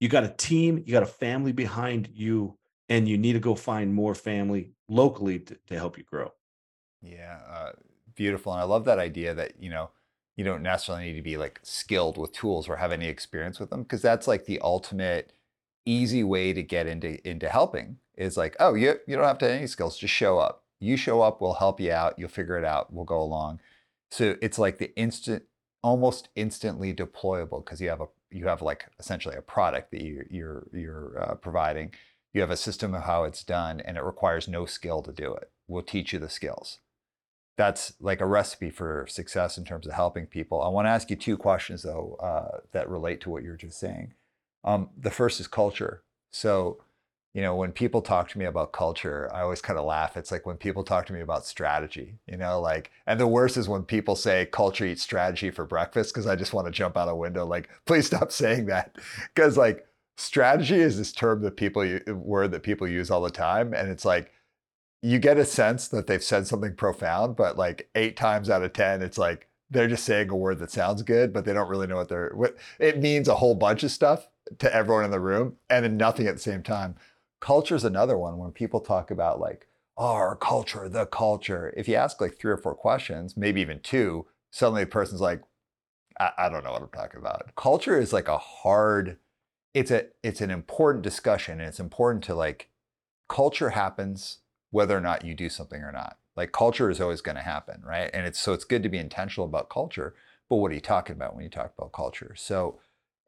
You got a team, you got a family behind you, and you need to go find more family locally to help you grow. Yeah, beautiful. And I love that idea that, you know, you don't necessarily need to be like skilled with tools or have any experience with them, because that's like the ultimate easy way to get into helping is like, oh, you don't have to have any skills, just show up. You show up, we'll help you out, you'll figure it out, we'll go along. So it's like the almost instantly deployable, because you have like essentially a product that you're providing. You have a system of how it's done, and it requires no skill to do it. We'll teach you the skills. That's like a recipe for success in terms of helping people. I want to ask you two questions, though, that relate to what you were just saying. The first is culture. So, you know, when people talk to me about culture, I always kind of laugh. It's like when people talk to me about strategy, you know, like, and the worst is when people say culture eats strategy for breakfast, because I just want to jump out a window, like, please stop saying that. Because like strategy is this term that people use all the time. And it's like, you get a sense that they've said something profound, but like 8 times out of 10, it's like they're just saying a word that sounds good, but they don't really know what it means. A whole bunch of stuff to everyone in the room, and then nothing at the same time. Culture is another one. When people talk about like our culture, the culture, if you ask like 3 or 4 questions, maybe even 2, suddenly a person's like, I don't know what I'm talking about. Culture is like a hard. It's an important discussion, and it's important to like culture happens whether or not you do something or not. Like culture is always going to happen, right? And it's good to be intentional about culture, but what are you talking about when you talk about culture? So,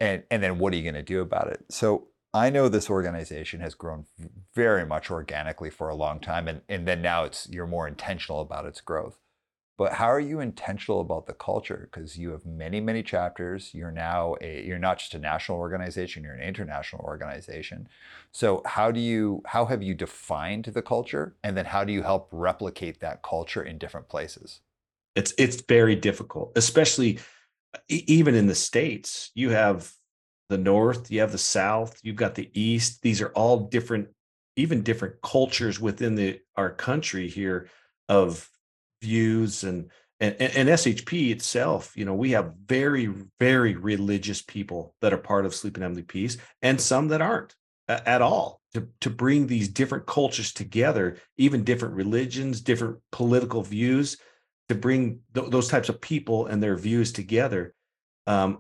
and then what are you going to do about it? So I know this organization has grown very much organically for a long time, and then now you're more intentional about its growth. But how are you intentional about the culture? Because you have many, many chapters. You're now you're not just a national organization, you're an international organization. So how have you defined the culture? And then how do you help replicate that culture in different places? It's very difficult, especially even in the States. You have the North, you have the South, you've got the East. These are all different, even different cultures within our country here of views and SHP itself. You know, we have very, very religious people that are part of Sleep in Heavenly Peace, and some that aren't at all. To bring these different cultures together, even different religions, different political views, to bring those types of people and their views together. I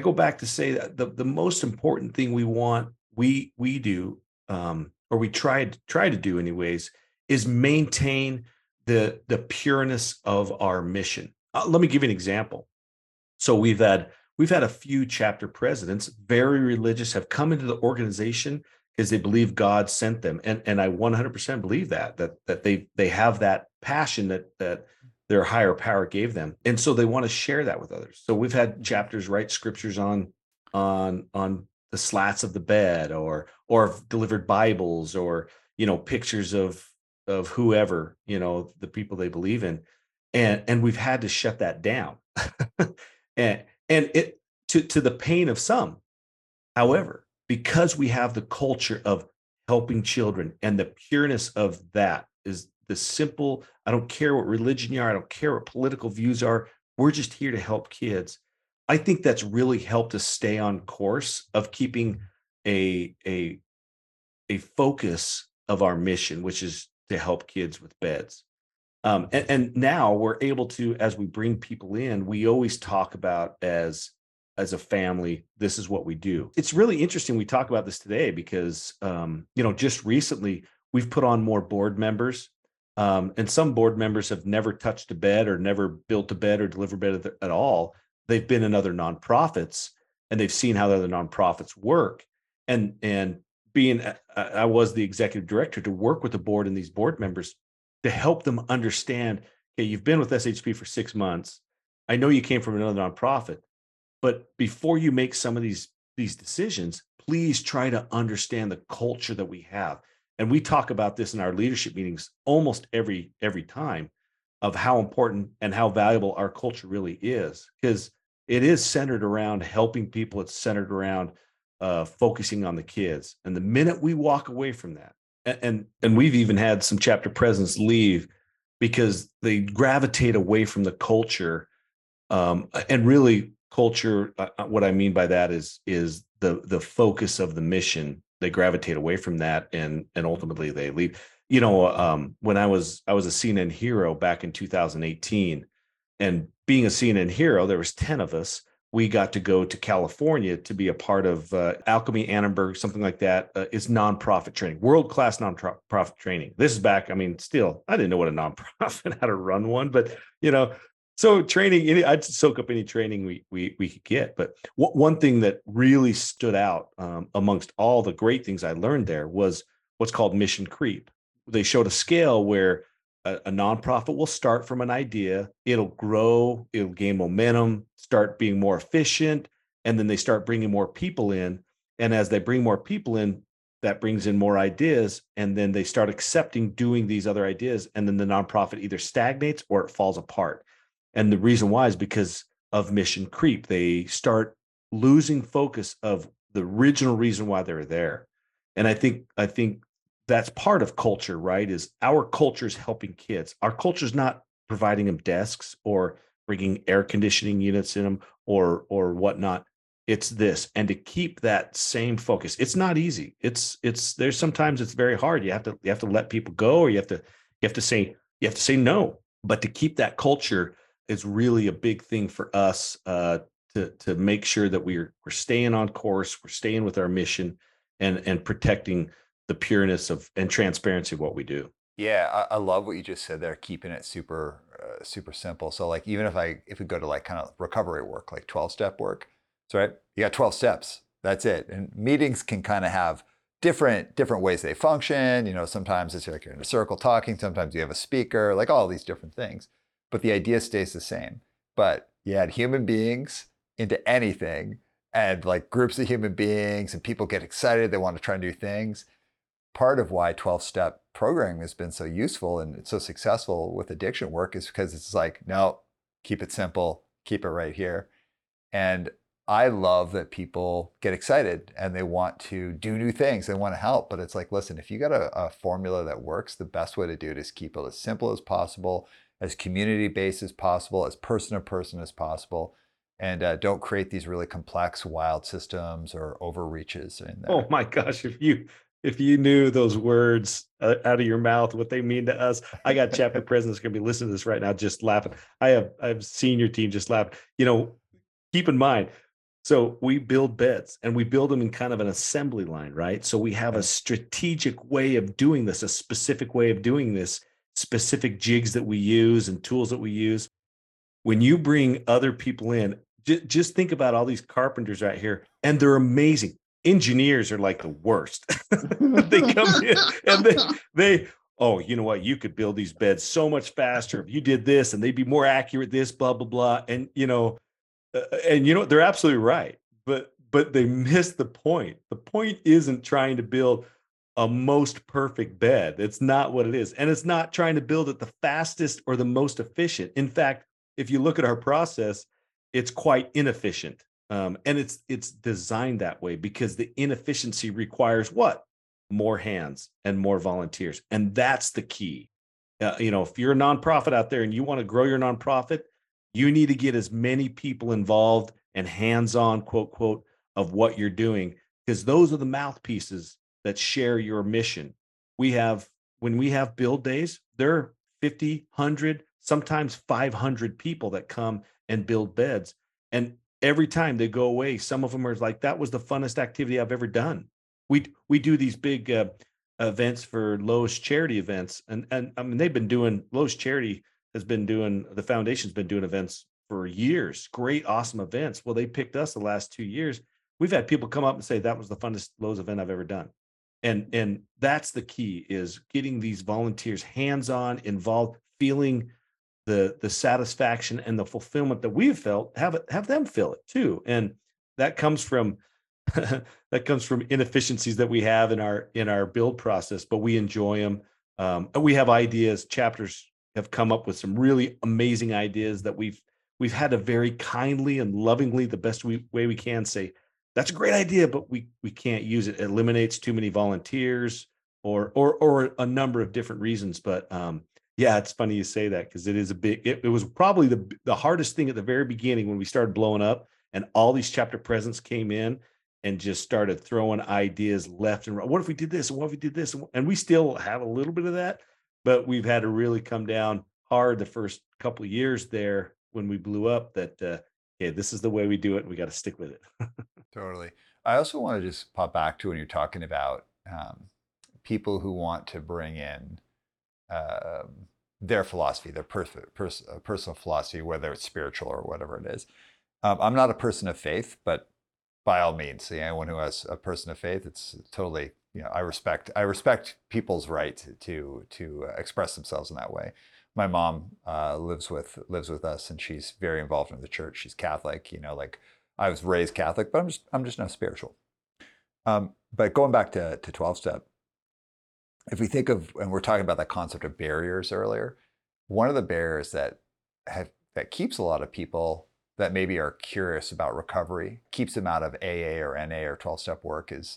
go back to say that the most important thing we try to do anyways, is maintain the pureness of our mission. Let me give you an example. So we've had a few chapter presidents, very religious, have come into the organization because they believe God sent them, and I 100% believe that they have that passion that their higher power gave them, and so they want to share that with others. So we've had chapters write scriptures on the slats of the bed, or delivered Bibles, or, you know, pictures of whoever, you know, the people they believe in, and we've had to shut that down and it to the pain of some. However, because we have the culture of helping children, and the pureness of that is the simple, I don't care what religion you are, I don't care what political views are, we're just here to help kids. I think that's really helped us stay on course of keeping a focus of our mission, which is to help kids with beds. And now we're able to, as we bring people in, we always talk about as a family, this is what we do. It's really interesting we talk about this today because, you know, just recently we've put on more board members, and some board members have never touched a bed or never built a bed or delivered a bed at all. they've been in other nonprofits and they've seen how the other nonprofits work. And being, I was the executive director to work with the board and these board members to help them understand, okay, you've been with SHP for 6 months. I know you came from another nonprofit, but before you make some of these decisions, please try to understand the culture that we have. And we talk about this in our leadership meetings almost every time, of how important and how valuable our culture really is, because it is centered around helping people. It's centered around focusing on the kids. And the minute we walk away from that, and we've even had some chapter presidents leave because they gravitate away from the culture. And really culture, what I mean by that is the focus of the mission. They gravitate away from that, and ultimately they leave. You know, when I was a CNN hero back in 2018, and being a CNN hero, there was 10 of us. We got to go to California to be a part of Alchemy Annenberg, something like that. It's nonprofit training, world-class nonprofit training. This is back, I mean, still, I didn't know what a nonprofit, how to run one, but, you know, so training, I'd soak up any training we could get. But one thing that really stood out amongst all the great things I learned there was what's called mission creep. They showed a scale where a nonprofit will start from an idea, it'll grow, it'll gain momentum, start being more efficient, and then they start bringing more people in. And as they bring more people in, that brings in more ideas, and then they start accepting doing these other ideas, and then the nonprofit either stagnates or it falls apart. And the reason why is because of mission creep. They start losing focus of the original reason why they were there. And I think that's part of culture, right? Is our culture is helping kids. Our culture is not providing them desks or bringing air conditioning units in them or whatnot. It's this, and to keep that same focus. It's not easy. It's there's sometimes it's very hard. You have to let people go, or you have to say no. But to keep that culture is really a big thing for us to make sure that we're staying on course, we're staying with our mission, and protecting the pureness of and transparency of what we do. Yeah, I love what you just said there, keeping it super super simple. So like even if we go to like kind of recovery work, like 12-step work, so right, you got 12 steps. That's it. And meetings can kind of have different ways they function. You know, sometimes it's like you're in a circle talking. Sometimes you have a speaker. Like all these different things. But the idea stays the same. But you add human beings into anything, and like groups of human beings, and people get excited, they want to try and do things. Part of why 12-step programming has been so useful and it's so successful with addiction work is because it's like, no, keep it simple, keep it right here. And I love that people get excited and they want to do new things, they want to help, but it's like, listen, if you got a formula that works, the best way to do it is keep it as simple as possible, as community-based as possible, as person-to-person as possible, and don't create these really complex, wild systems or overreaches in there. Oh my gosh, if you knew those words out of your mouth, what they mean to us. I got chapter presidents going to be listening to this right now just laughing. I have senior team just laughing. You know, keep in mind, so we build beds and we build them in kind of an assembly line, right? So we have a strategic way of doing this, a specific way of doing this, specific jigs that we use and tools that we use. When you bring other people in, just think about all these carpenters right here, and they're amazing. Engineers are like the worst. They come in and they oh, you know what? You could build these beds so much faster if you did this, and they'd be more accurate. This, blah blah blah, and you know they're absolutely right, but they miss the point. The point isn't trying to build a most perfect bed. It's not what it is. And it's not trying to build it the fastest or the most efficient. In fact, if you look at our process, it's quite inefficient. And it's designed that way because the inefficiency requires what? More hands and more volunteers. And that's the key. You know, if you're a nonprofit out there and you want to grow your nonprofit, you need to get as many people involved and hands-on, quote, quote, of what you're doing, because those are the mouthpieces that share your mission. When we have build days, there are 50, 100, sometimes 500 people that come and build beds. And every time they go away, some of them are like, that was the funnest activity I've ever done. We do these big events for Lowe's charity events. And I mean, the foundation's been doing events for years, great, awesome events. Well, they picked us the last 2 years. We've had people come up and say, that was the funnest Lowe's event I've ever done. And that's the key, is getting these volunteers hands-on involved, feeling the satisfaction and the fulfillment that we've felt, have them feel it too. And that comes from inefficiencies that we have in our build process, but we enjoy them. We have ideas. Chapters have come up with some really amazing ideas that we've had to very kindly and lovingly, the best way we can, say, that's a great idea, but we can't use it. It eliminates too many volunteers or a number of different reasons. But yeah, it's funny you say that, because it is it was probably the hardest thing at the very beginning when we started blowing up and all these chapter presidents came in and just started throwing ideas left and right. What if we did this? What if we did this? And we still have a little bit of that, but we've had to really come down hard the first couple of years there when we blew up that, yeah, this is the way we do it. We got to stick with it. Totally. I also want to just pop back to when you're talking about people who want to bring in their philosophy, their personal philosophy, whether it's spiritual or whatever it is. I'm not a person of faith, but by all means, anyone who has a person of faith, it's totally, I respect people's right to express themselves in that way. My mom lives with us, and she's very involved in the church. She's Catholic, like I was raised Catholic, but I'm just not spiritual. But going back to 12-step, if we think of, and we're talking about that concept of barriers earlier, one of the barriers that keeps a lot of people that maybe are curious about recovery, keeps them out of AA or NA or 12-step work, is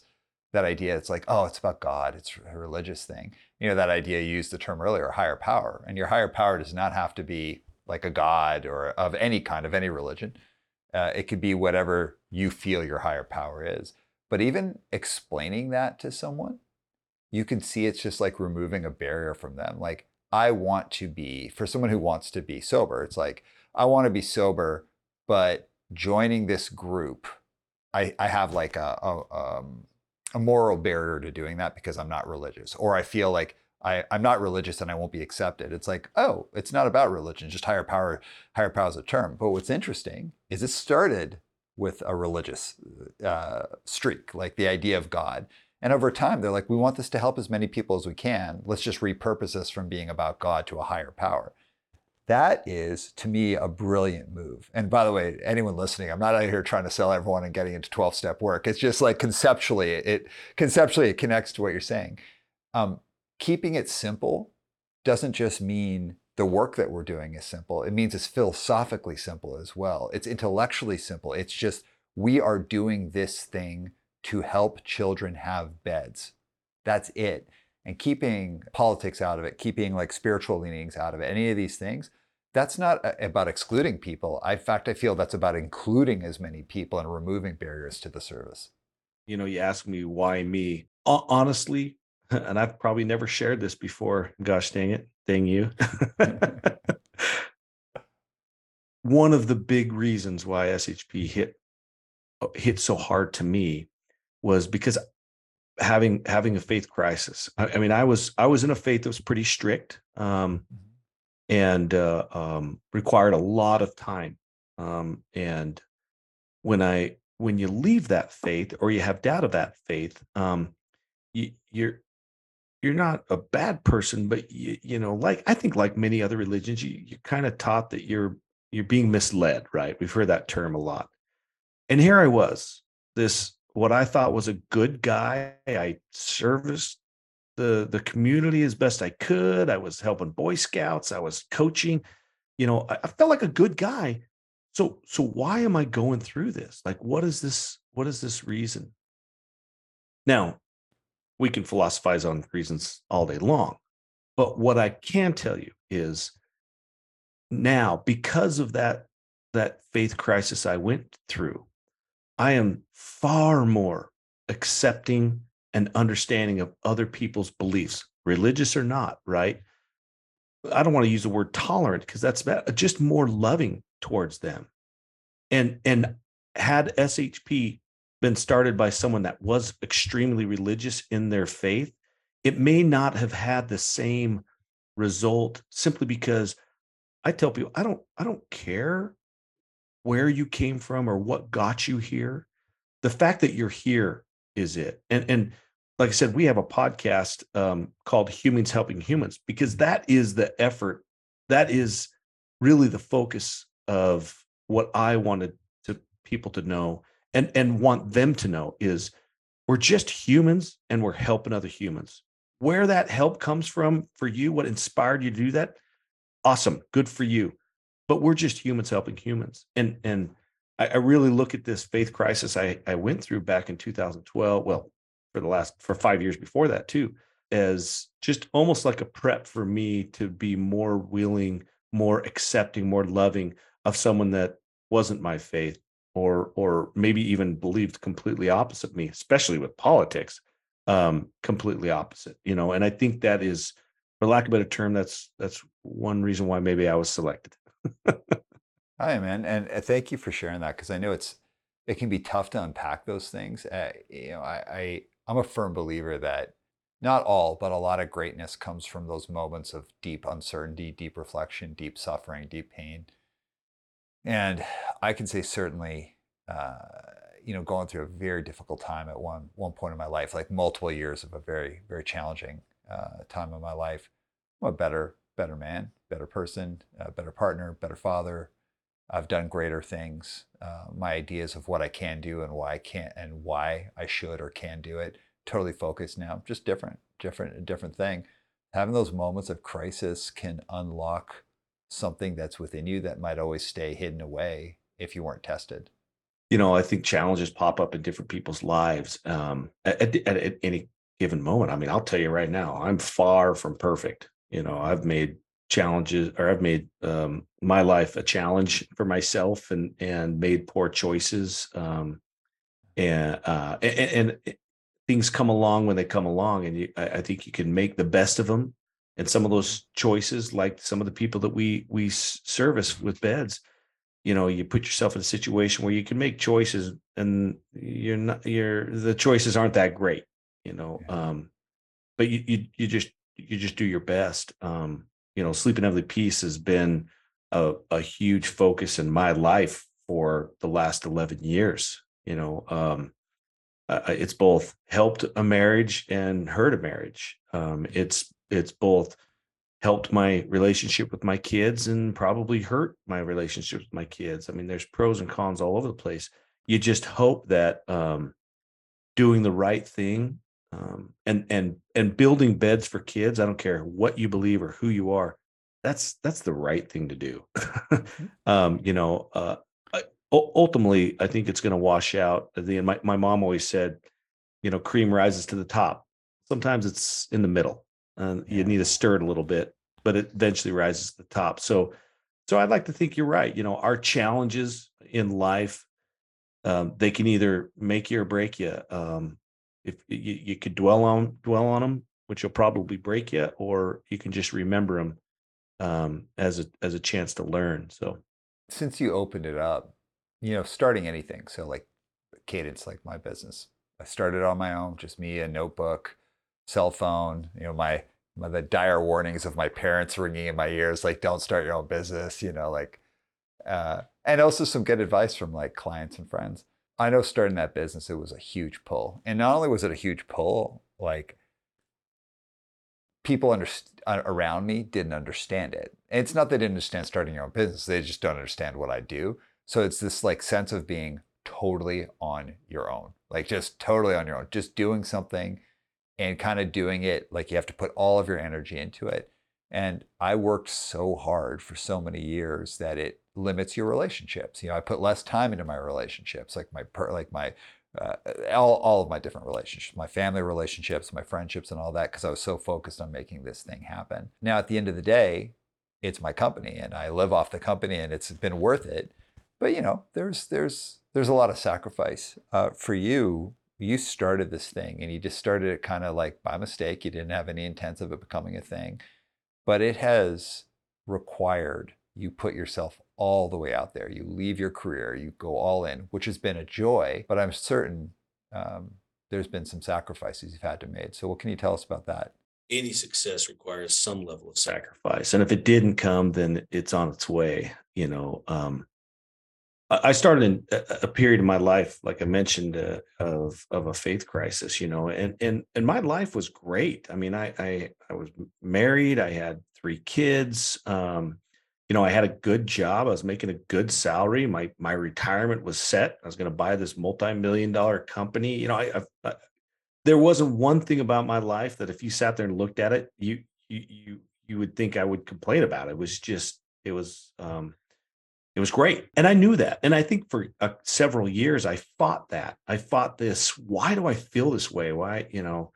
that idea. It's like, oh, it's about God. It's a religious thing. That idea, you used the term earlier, higher power. And your higher power does not have to be like a God or of any kind, of any religion. It could be whatever you feel your higher power is. But even explaining that to someone, you can see it's just like removing a barrier from them. Like, I want to be, for someone who wants to be sober, it's like, I want to be sober, but joining this group, I have like a moral barrier to doing that because I'm not religious, or I feel like I'm not religious and I won't be accepted. It's like, oh, it's not about religion, just higher power. Higher power is a term. But what's interesting is it started with a religious streak, like the idea of God. And over time, they're like, we want this to help as many people as we can. Let's just repurpose this from being about God to a higher power. That is, to me, a brilliant move. And by the way, anyone listening, I'm not out here trying to sell everyone and getting into 12-step work. It's just like conceptually it connects to what you're saying. Keeping it simple doesn't just mean the work that we're doing is simple. It means it's philosophically simple as well. It's intellectually simple. It's just, we are doing this thing to help children have beds. That's it. And keeping politics out of it, keeping like spiritual leanings out of it, any of these things, that's not about excluding people. In fact, I feel that's about including as many people and removing barriers to the service. You ask me, why me? Honestly, and I've probably never shared this before, gosh dang it, dang you. One of the big reasons why SHP hit so hard to me was because having a faith crisis. I was in a faith that was pretty strict, and required a lot of time. And when you leave that faith, or you have doubt of that faith, you're not a bad person, but I think like many other religions, you're kind of taught that you're being misled, right? We've heard that term a lot. And here I was, what I thought was a good guy. I serviced the community as best I could. I was helping Boy Scouts. I was coaching. I felt like a good guy. So why am I going through this? Like, what is this reason? Now, we can philosophize on reasons all day long, but what I can tell you is now, because of that faith crisis I went through, I am far more accepting and understanding of other people's beliefs, religious or not, right? I don't want to use the word tolerant because that's bad, just more loving towards them. And had SHP been started by someone that was extremely religious in their faith, it may not have had the same result, simply because I tell people, I don't care where you came from or what got you here. The fact that you're here is it. And like I said, we have a podcast called Humans Helping Humans, because that is the effort. That is really the focus of what I wanted to people to know and want them to know is we're just humans and we're helping other humans. Where that help comes from for you, what inspired you to do that, awesome, good for you. But we're just humans helping humans. And I really look at this faith crisis I went through back in 2012, well, for 5 years before that too, as just almost like a prep for me to be more willing, more accepting, more loving of someone that wasn't my faith or maybe even believed completely opposite me, especially with politics, completely opposite, you know? And I think that is, for lack of a better term, that's one reason why maybe I was selected. Hi, man, and thank you for sharing that, because I know it can be tough to unpack those things. I'm a firm believer that not all, but a lot of greatness comes from those moments of deep uncertainty, deep reflection, deep suffering, deep pain. And I can say certainly, going through a very difficult time at one point in my life, like multiple years of a very, very challenging time in my life, I'm a better man, better person, better partner, better father. I've done greater things. My ideas of what I can do and why I can't and why I should or can do it, totally focused now, just different thing. Having those moments of crisis can unlock something that's within you that might always stay hidden away if you weren't tested. You know, I think challenges pop up in different people's lives at any given moment. I mean, I'll tell you right now, I'm far from perfect. You know, I've made challenges, or I've made my life a challenge for myself, and made poor choices. And things come along when they come along, and I think you can make the best of them. And some of those choices, like some of the people that we service with beds, you know, you put yourself in a situation where you can make choices, and the choices aren't that great, you know. Yeah. But you just do your best. Sleep in Heavenly Peace has been a huge focus in my life for the last 11 years. You know, it's both helped a marriage and hurt a marriage. It's both helped my relationship with my kids and probably hurt my relationship with my kids. I mean, there's pros and cons all over the place. You just hope that doing the right thing, and building beds for kids, I don't care what you believe or who you are, that's the right thing to do. Ultimately, I think it's going to wash out. My mom always said, you know, cream rises to the top. Sometimes it's in the middle, and you need to stir it a little bit, but it eventually rises to the top. So I'd like to think you're right. You know, our challenges in life, they can either make you or break you. If you could dwell on them, which will probably break you, or you can just remember them as a chance to learn. So, since you opened it up, you know, starting anything, so like Cadence, like my business, I started on my own, just me, a notebook, cell phone, you know, the dire warnings of my parents ringing in my ears, like, don't start your own business, you know, like, and also some good advice from like clients and friends. I know starting that business, it was a huge pull. And not only was it a huge pull, like people around me didn't understand it. And it's not they didn't understand starting your own business. They just don't understand what I do. So it's this like sense of being totally on your own, like just totally on your own, just doing something and kind of doing it like you have to put all of your energy into it. And I worked so hard for so many years that it limits your relationships. You know, I put less time into my relationships, all of my different relationships, my family relationships, my friendships and all that, because I was so focused on making this thing happen. Now, at the end of the day, it's my company and I live off the company and it's been worth it. But, you know, there's a lot of sacrifice. For you, you started this thing and you just started it kind of like by mistake. You didn't have any intent of it becoming a thing, but it has required you put yourself all the way out there. You leave your career, you go all in, which has been a joy, but I'm certain there's been some sacrifices you've had to make. So what can you tell us about that? Any success requires some level of sacrifice. And if it didn't come, then it's on its way. You know, I started in a period of my life, like I mentioned, of a faith crisis, you know, and my life was great. I mean, I was married. I had 3 kids. You know, I had a good job. I was making a good salary. My retirement was set. I was going to buy this multi-million-dollar company. You know, I there wasn't one thing about my life that if you sat there and looked at it, you would think I would complain about it. It was just, it was great. And I knew that. And I think for several years, I fought that. I fought this. Why do I feel this way? Why, you know,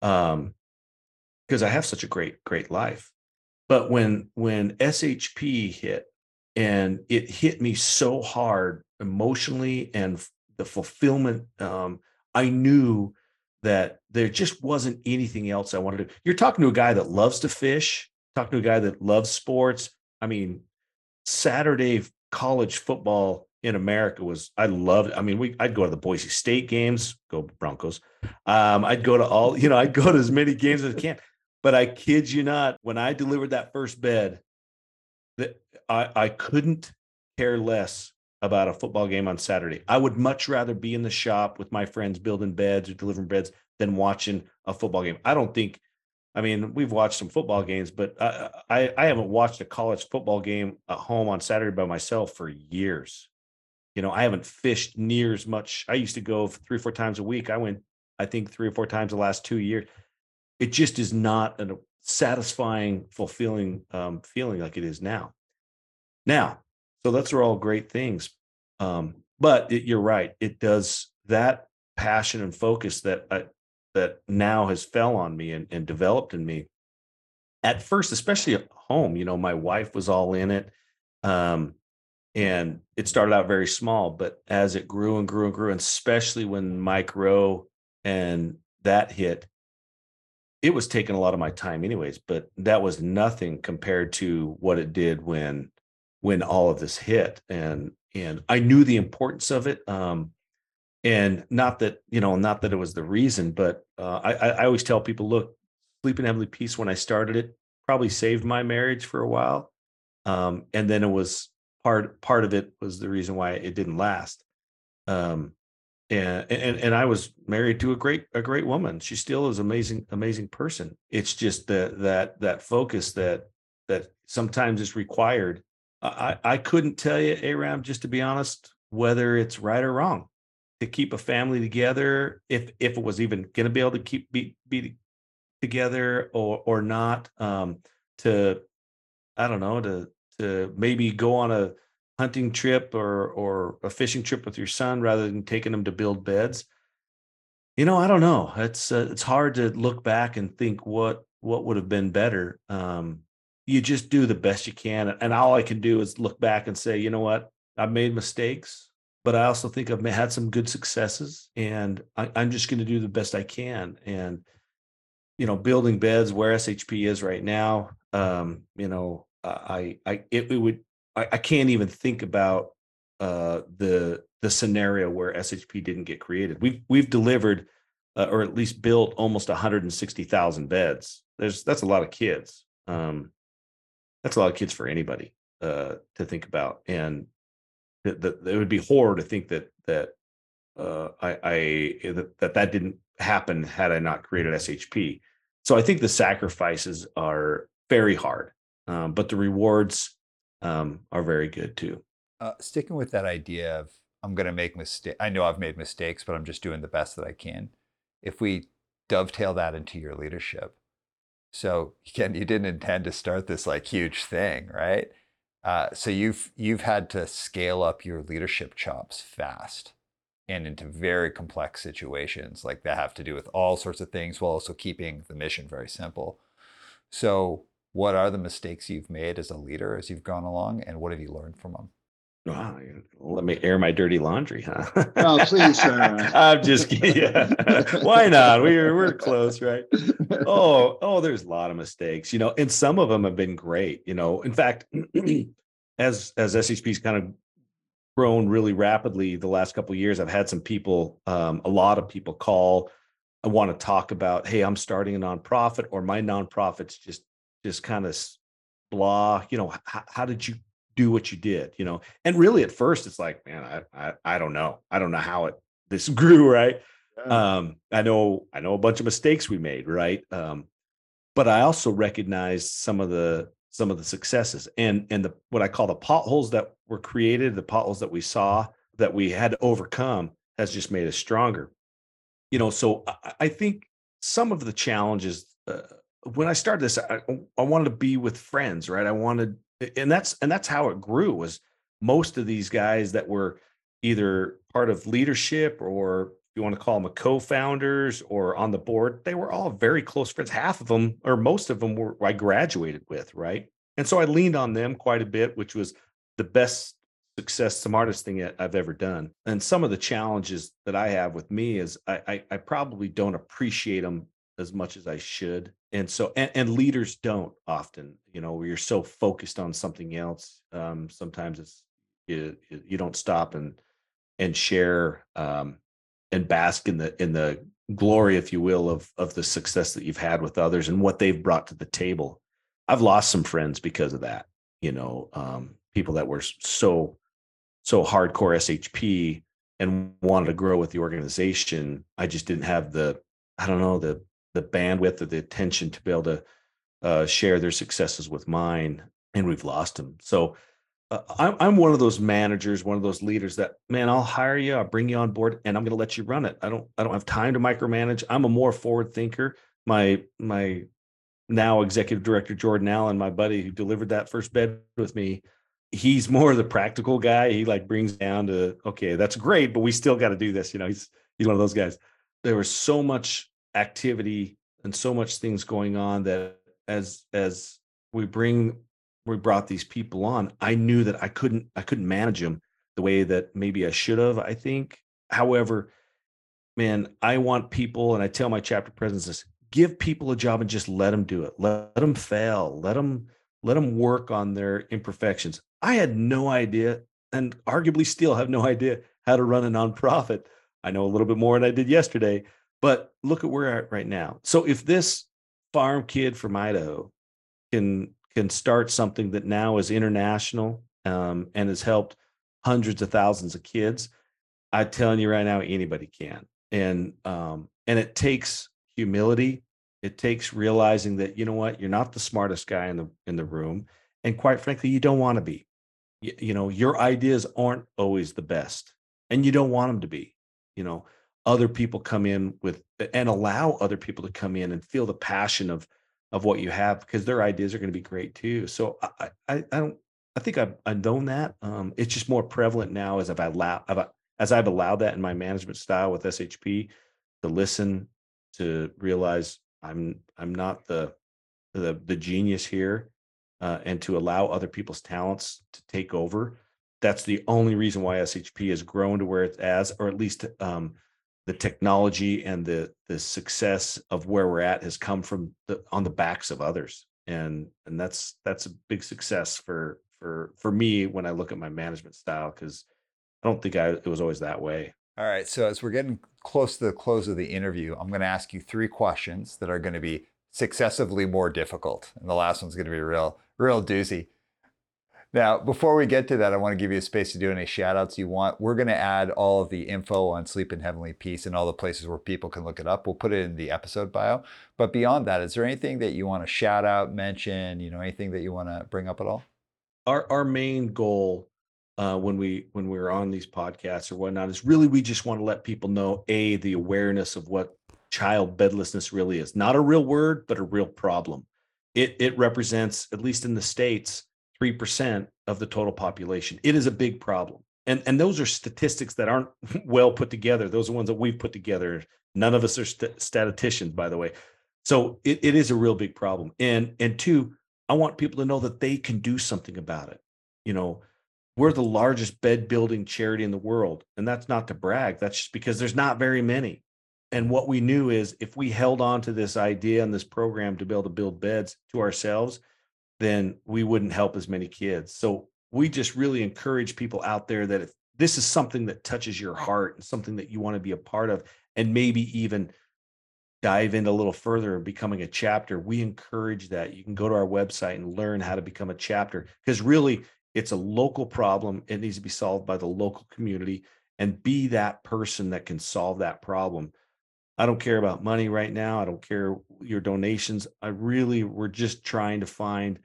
because I have such a great, great life. But when SHP hit, and it hit me so hard emotionally and the fulfillment, I knew that there just wasn't anything else I wanted to do. You're talking to a guy that loves to fish, talking to a guy that loves sports. I mean, Saturday college football in America was, I loved. I mean, I'd go to the Boise State games, go Broncos. I'd go to all, you know, I'd go to as many games as I can. But I kid you not, when I delivered that first bed, that I couldn't care less about a football game on Saturday. I would much rather be in the shop with my friends building beds or delivering beds than watching a football game. I don't think, I mean, we've watched some football games, but I haven't watched a college football game at home on Saturday by myself for years. You know, I haven't fished near as much. I used to go 3 or 4 times a week. I went, I think 3 or 4 times the last 2 years. It just is not a satisfying, fulfilling feeling like it is now. So those are all great things. But you're right. It does, that passion and focus that now has fell on me and developed in me at first, especially at home, you know, my wife was all in it. And it started out very small, but as it grew and grew and grew, and especially when Mike Rowe and that hit, it was taking a lot of my time anyways, but that was nothing compared to what it did when all of this hit. And I knew the importance of it. And not that, you know, not that it was the reason, but I always tell people, look, Sleep in Heavenly Peace, when I started it, probably saved my marriage for a while. And then it was part of it was the reason why it didn't last. And I was married to a great woman. She still is an amazing person. It's just that focus that sometimes is required. I couldn't tell you, Aram, just to be honest, whether it's right or wrong to keep a family together, if it was even going to be able to keep be together or not, to, I don't know, to maybe go on a hunting trip or a fishing trip with your son rather than taking him to build beds. You know, I don't know. It's hard to look back and think what would have been better. You just do the best you can. And all I can do is look back and say, you know what, I've made mistakes, but I also think I've had some good successes, and I'm just going to do the best I can. And, you know, building beds where SHP is right now, you know, I can't even think about the scenario where SHP didn't get created. We've delivered or at least built almost 160,000 beds. That's a lot of kids. That's a lot of kids for anybody to think about, and it would be horror to think that didn't happen had I not created SHP. So I think the sacrifices are very hard, but the rewards are very good too. Sticking with that idea of I'm going to make mistakes. I know I've made mistakes, but I'm just doing the best that I can. If we dovetail that into your leadership. So again, you didn't intend to start this like huge thing, right? So you've had to scale up your leadership chops fast and into very complex situations like that have to do with all sorts of things while also keeping the mission very simple. So what are the mistakes you've made as a leader as you've gone along, and what have you learned from them? Wow, let me air my dirty laundry, huh? Oh, please, sir. I'm just kidding. Yeah. Why not? We're close, right? Oh, there's a lot of mistakes, you know, and some of them have been great, you know. In fact, as SHP's kind of grown really rapidly the last couple of years, I've had some people, a lot of people call. I want to talk about, hey, I'm starting a nonprofit, or my nonprofit's just kind of blah. You know, how did you do what you did, you know? And really at first it's like, man, I don't know. I don't know how this grew. Right. Yeah. I know a bunch of mistakes we made. Right. But I also recognized some of the successes and the, what I call the potholes that were created, the potholes that we saw that we had to overcome has just made us stronger. You know, so I think some of the challenges, when I started this, I wanted to be with friends, right? And that's how it grew, was most of these guys that were either part of leadership, or you want to call them co-founders, or on the board, they were all very close friends. Half of them, or most of them, were I graduated with, right? And so I leaned on them quite a bit, which was the best success, smartest thing I've ever done. And some of the challenges that I have with me is I probably don't appreciate them as much as I should. And so, and leaders don't often, you know, where you're so focused on something else. Sometimes it's, you don't stop and share, and bask in the glory, if you will, of the success that you've had with others and what they've brought to the table. I've lost some friends because of that, you know, people that were so hardcore SHP and wanted to grow with the organization. I just didn't have the bandwidth or the attention to be able to share their successes with mine, and we've lost them. So I'm one of those managers, one of those leaders that, man, I'll hire you, I'll bring you on board, and I'm going to let you run it. I don't have time to micromanage. I'm a more forward thinker. My now executive director, Jordan Allen, my buddy who delivered that first bed with me, he's more the practical guy. He like brings down to, okay, that's great, but we still got to do this. You know, he's one of those guys. There was so much activity and so much things going on that as we brought these people on, I knew that I couldn't manage them the way that maybe I should have, I think. However, man, I want people, and I tell my chapter presidents this, give people a job and just let them do it. Let them fail. Let them work on their imperfections. I had no idea, and arguably still have no idea, how to run a nonprofit. I know a little bit more than I did yesterday, but look at where we're at right now. So if this farm kid from Idaho can start something that now is international, and has helped hundreds of thousands of kids, I'm telling you right now, anybody can. And it takes humility. It takes realizing that, you know what, you're not the smartest guy in the room. And quite frankly, you don't want to be. You know, your ideas aren't always the best, and you don't want them to be. You know, other people come in with, and allow other people to come in and feel the passion of what you have, because their ideas are going to be great too. So I think I've known that. It's just more prevalent now as I've allowed that in my management style with SHP, to listen, to realize I'm not the genius here, and to allow other people's talents to take over. That's the only reason why SHP has grown to where it's as, or at least the technology and the success of where we're at has come from on the backs of others. And that's a big success for me when I look at my management style, because I don't think it was always that way. All right. So as we're getting close to the close of the interview, I'm going to ask you three questions that are going to be successively more difficult. And the last one's going to be real doozy. Now, before we get to that, I want to give you a space to do any shout outs you want. We're going to add all of the info on Sleep in Heavenly Peace and all the places where people can look it up. We'll put it in the episode bio. But beyond that, is there anything that you want to shout out, mention, you know, anything that you want to bring up at all? Our main goal when we're on these podcasts or whatnot is really, we just want to let people know, A, the awareness of what child bedlessness really is. Not a real word, but a real problem. It represents, at least in the States, 3% of the total population. It is a big problem. And those are statistics that aren't well put together. Those are ones that we've put together. None of us are statisticians, by the way. So it is a real big problem. And two, I want people to know that they can do something about it. You know, we're the largest bed building charity in the world. And that's not to brag. That's just because there's not very many. And what we knew is, if we held on to this idea and this program to be able to build beds to ourselves, then we wouldn't help as many kids. So we just really encourage people out there that if this is something that touches your heart and something that you want to be a part of, and maybe even dive in a little further and becoming a chapter, we encourage that. You can go to our website and learn how to become a chapter, because really It's a local problem. It needs to be solved by the local community, and be that person that can solve that problem. I don't care about money right now. I don't care your donations. We're just trying to find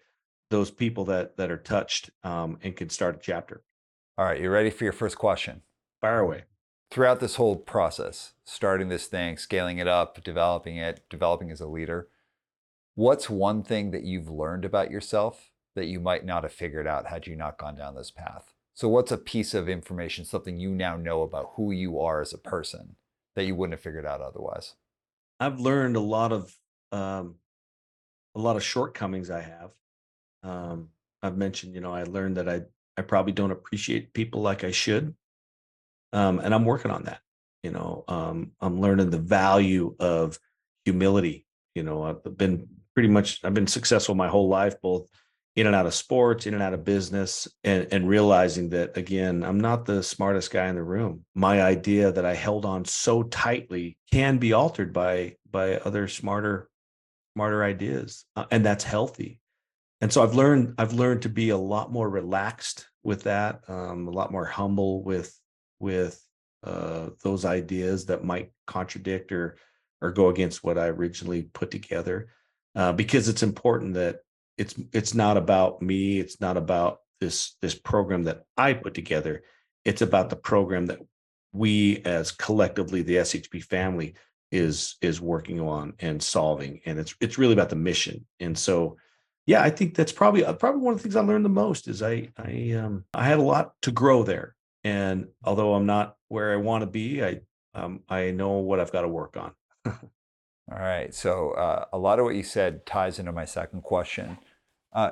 those people that are touched and can start a chapter. All right, you ready for your first question? Fire away. Throughout this whole process, starting this thing, scaling it up, developing as a leader, what's one thing that you've learned about yourself that you might not have figured out had you not gone down this path? So what's a piece of information, something you now know about who you are as a person that you wouldn't have figured out otherwise? I've learned a lot of shortcomings I have. I've mentioned, I learned that I probably don't appreciate people like I should. And I'm working on that. I'm learning the value of humility. I've been successful my whole life, both in and out of sports, in and out of business, and realizing that, again, I'm not the smartest guy in the room. My idea that I held on so tightly can be altered by other smarter ideas, and that's healthy. And so I've learned to be a lot more relaxed with that, a lot more humble with those ideas that might contradict or go against what I originally put together, because it's important that it's not about me. It's not about this program that I put together. It's about the program that we, as collectively the SHP family, is working on and solving. And it's really about the mission. And so, yeah, I think that's probably one of the things I learned the most is I had a lot to grow there. And although I'm not where I want to be, I know what I've got to work on. All right. So a lot of what you said ties into my second question.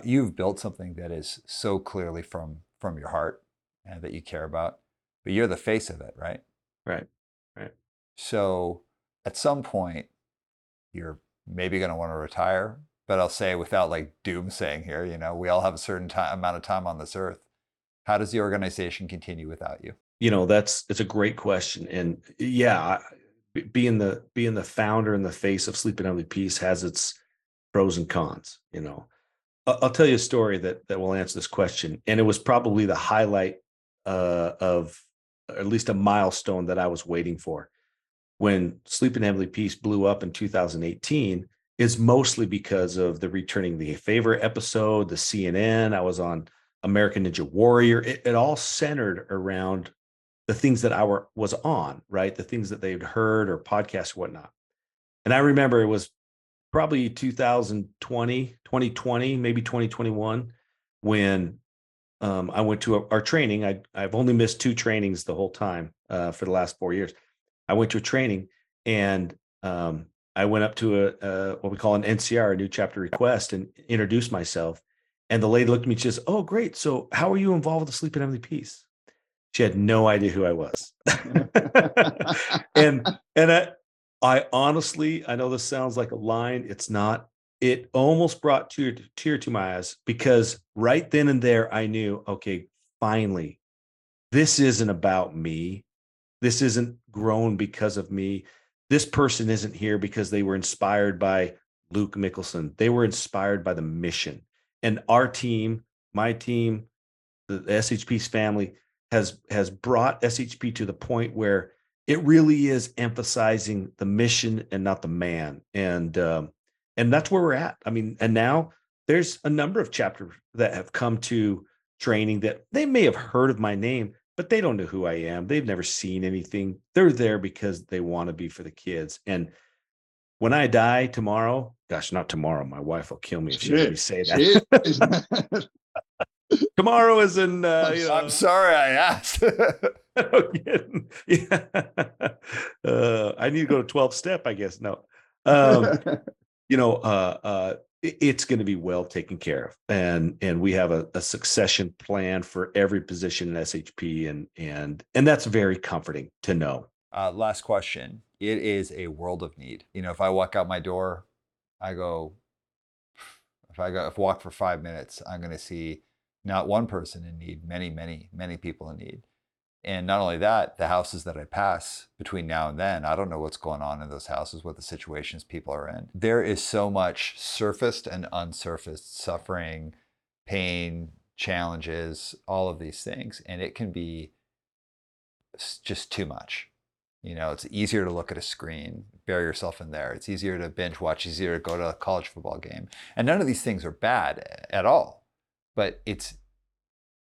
You've built something that is so clearly from your heart and that you care about, but you're the face of it, right? Right. So at some point, you're maybe going to want to retire, but I'll say without doomsaying here, we all have a certain amount of time on this earth. How does the organization continue without you? It's a great question. And yeah, being the founder and the face of Sleep in Heavenly Peace has its pros and cons. I'll tell you a story that will answer this question. And it was probably the highlight of, or at least a milestone that I was waiting for. When Sleep in Heavenly Peace blew up in 2018, is mostly because of the Returning the Favor episode, the CNN. I was on American Ninja Warrior. It all centered around the things that I was on, right? The things that they'd heard or podcasts or whatnot. And I remember it was probably 2020, maybe 2021, when I went to our training. I've only missed two trainings the whole time for the last 4 years. I went to a training and I went up to a what we call an NCR, a new chapter request, and introduced myself. And the lady looked at me and she says, "Oh, great. So how are you involved with the Sleep in Heavenly Peace?" She had no idea who I was. And I honestly, I know this sounds like a line. It's not. It almost brought tear to my eyes, because right then and there, I knew, okay, finally, this isn't about me. This isn't grown because of me. This person isn't here because they were inspired by Luke Mickelson. They were inspired by the mission. And our team, my team, the SHP's family, has brought SHP to the point where it really is emphasizing the mission and not the man. And that's where we're at. I mean, and now there's a number of chapters that have come to training that they may have heard of my name, but they don't know who I am. They've never seen anything. They're there because they want to be for the kids. And when I die tomorrow, gosh, not tomorrow, my wife will kill me if she hears me say that. Tomorrow is in. I'm sorry I asked. No kidding. Yeah. I need to go to 12 step, I guess. No, it's going to be well taken care of, and we have a succession plan for every position in SHP, and that's very comforting to know. Last question. It is a world of need. If I walk out my door, I go. If I walk for 5 minutes, I'm going to see. Not one person in need, many, many, many people in need. And not only that, the houses that I pass between now and then, I don't know what's going on in those houses, what the situations people are in. There is so much surfaced and unsurfaced suffering, pain, challenges, all of these things. And it can be just too much. You know, it's easier to look at a screen, bury yourself in there. It's easier to binge watch, easier to go to a college football game. And none of these things are bad at all, but it's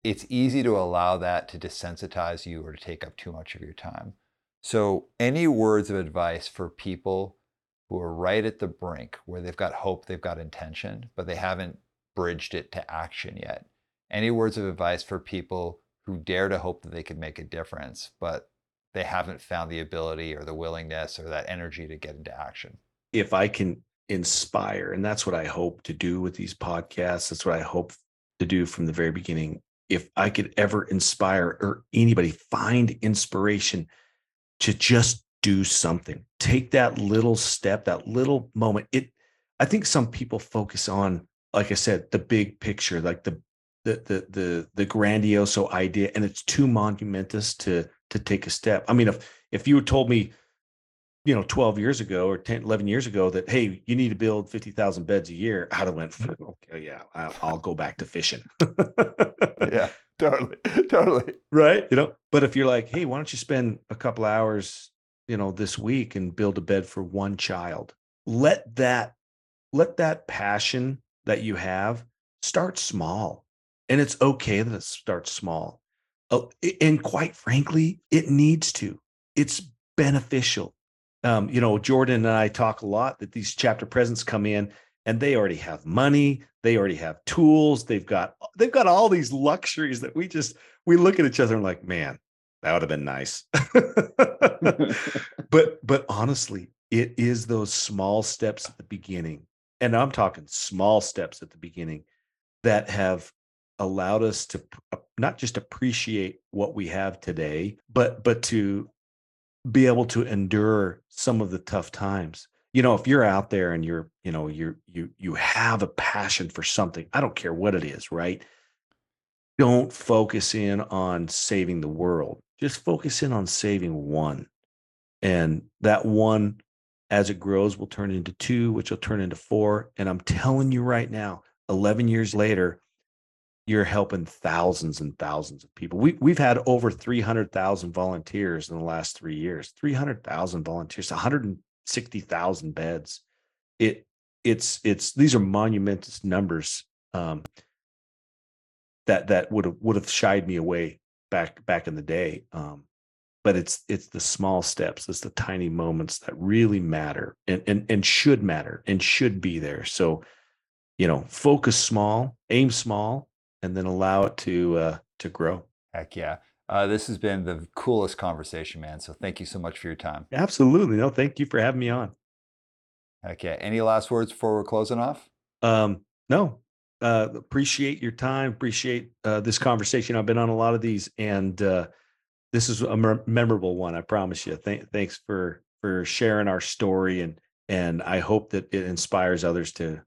easy to allow that to desensitize you or to take up too much of your time. So any words of advice for people who are right at the brink, where they've got hope, they've got intention, but they haven't bridged it to action yet? Any words of advice for people who dare to hope that they could make a difference, but they haven't found the ability or the willingness or that energy to get into action? If I can inspire, and that's what I hope to do with these podcasts, that's what I hope to do from the very beginning. If I could ever inspire or anybody find inspiration to just do something, take that little step, that little moment. I think some people focus on, like I said, the big picture, like the grandiose idea, and it's too monumentous to take a step. I mean, if you had told me, 12 years ago or 10, 11 years ago that, hey, you need to build 50,000 beds a year, I'd have went, okay, yeah, I'll go back to fishing. Yeah, totally. Right. But if you're like, hey, why don't you spend a couple hours, this week and build a bed for one child, let that passion that you have start small. And it's okay that it starts small. And quite frankly, it needs to. It's beneficial. Jordan and I talk a lot that these chapter presidents come in and they already have money. They already have tools. They've got all these luxuries that we look at each other and like, man, that would have been nice. But honestly, it is those small steps at the beginning. And I'm talking small steps at the beginning that have allowed us to not just appreciate what we have today, but to be able to endure some of the tough times. If you're out there and you have a passion for something, I don't care what it is, right? Don't focus in on saving the world. Just focus in on saving one. And that one, as it grows, will turn into two, which will turn into four. And I'm telling you right now, 11 years later, you're helping thousands and thousands of people. We've had over 300,000 volunteers in the last 3 years, 300,000 volunteers, 160,000 beds. These are monumentous numbers that would have shied me away back in the day. But it's the small steps, it's the tiny moments that really matter and should matter and should be there. So, focus small, aim small, and then allow it to grow. Heck yeah. This has been the coolest conversation, man. So thank you so much for your time. Absolutely. No, thank you for having me on. Okay. Any last words before we're closing off? No. Appreciate your time. Appreciate this conversation. I've been on a lot of these, and this is a memorable one, I promise you. Thanks for sharing our story, and I hope that it inspires others to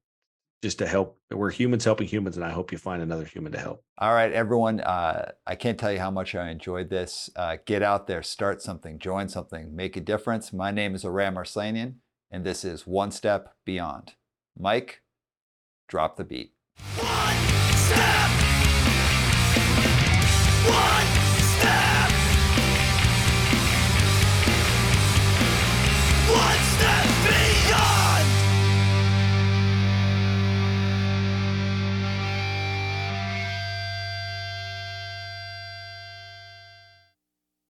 help. We're humans helping humans, and I hope you find another human to help. All right, everyone. I can't tell you how much I enjoyed this. Get out there, start something, join something, make a difference. My name is Aram Arslanian, and this is One Step Beyond. Mike, drop the beat. What?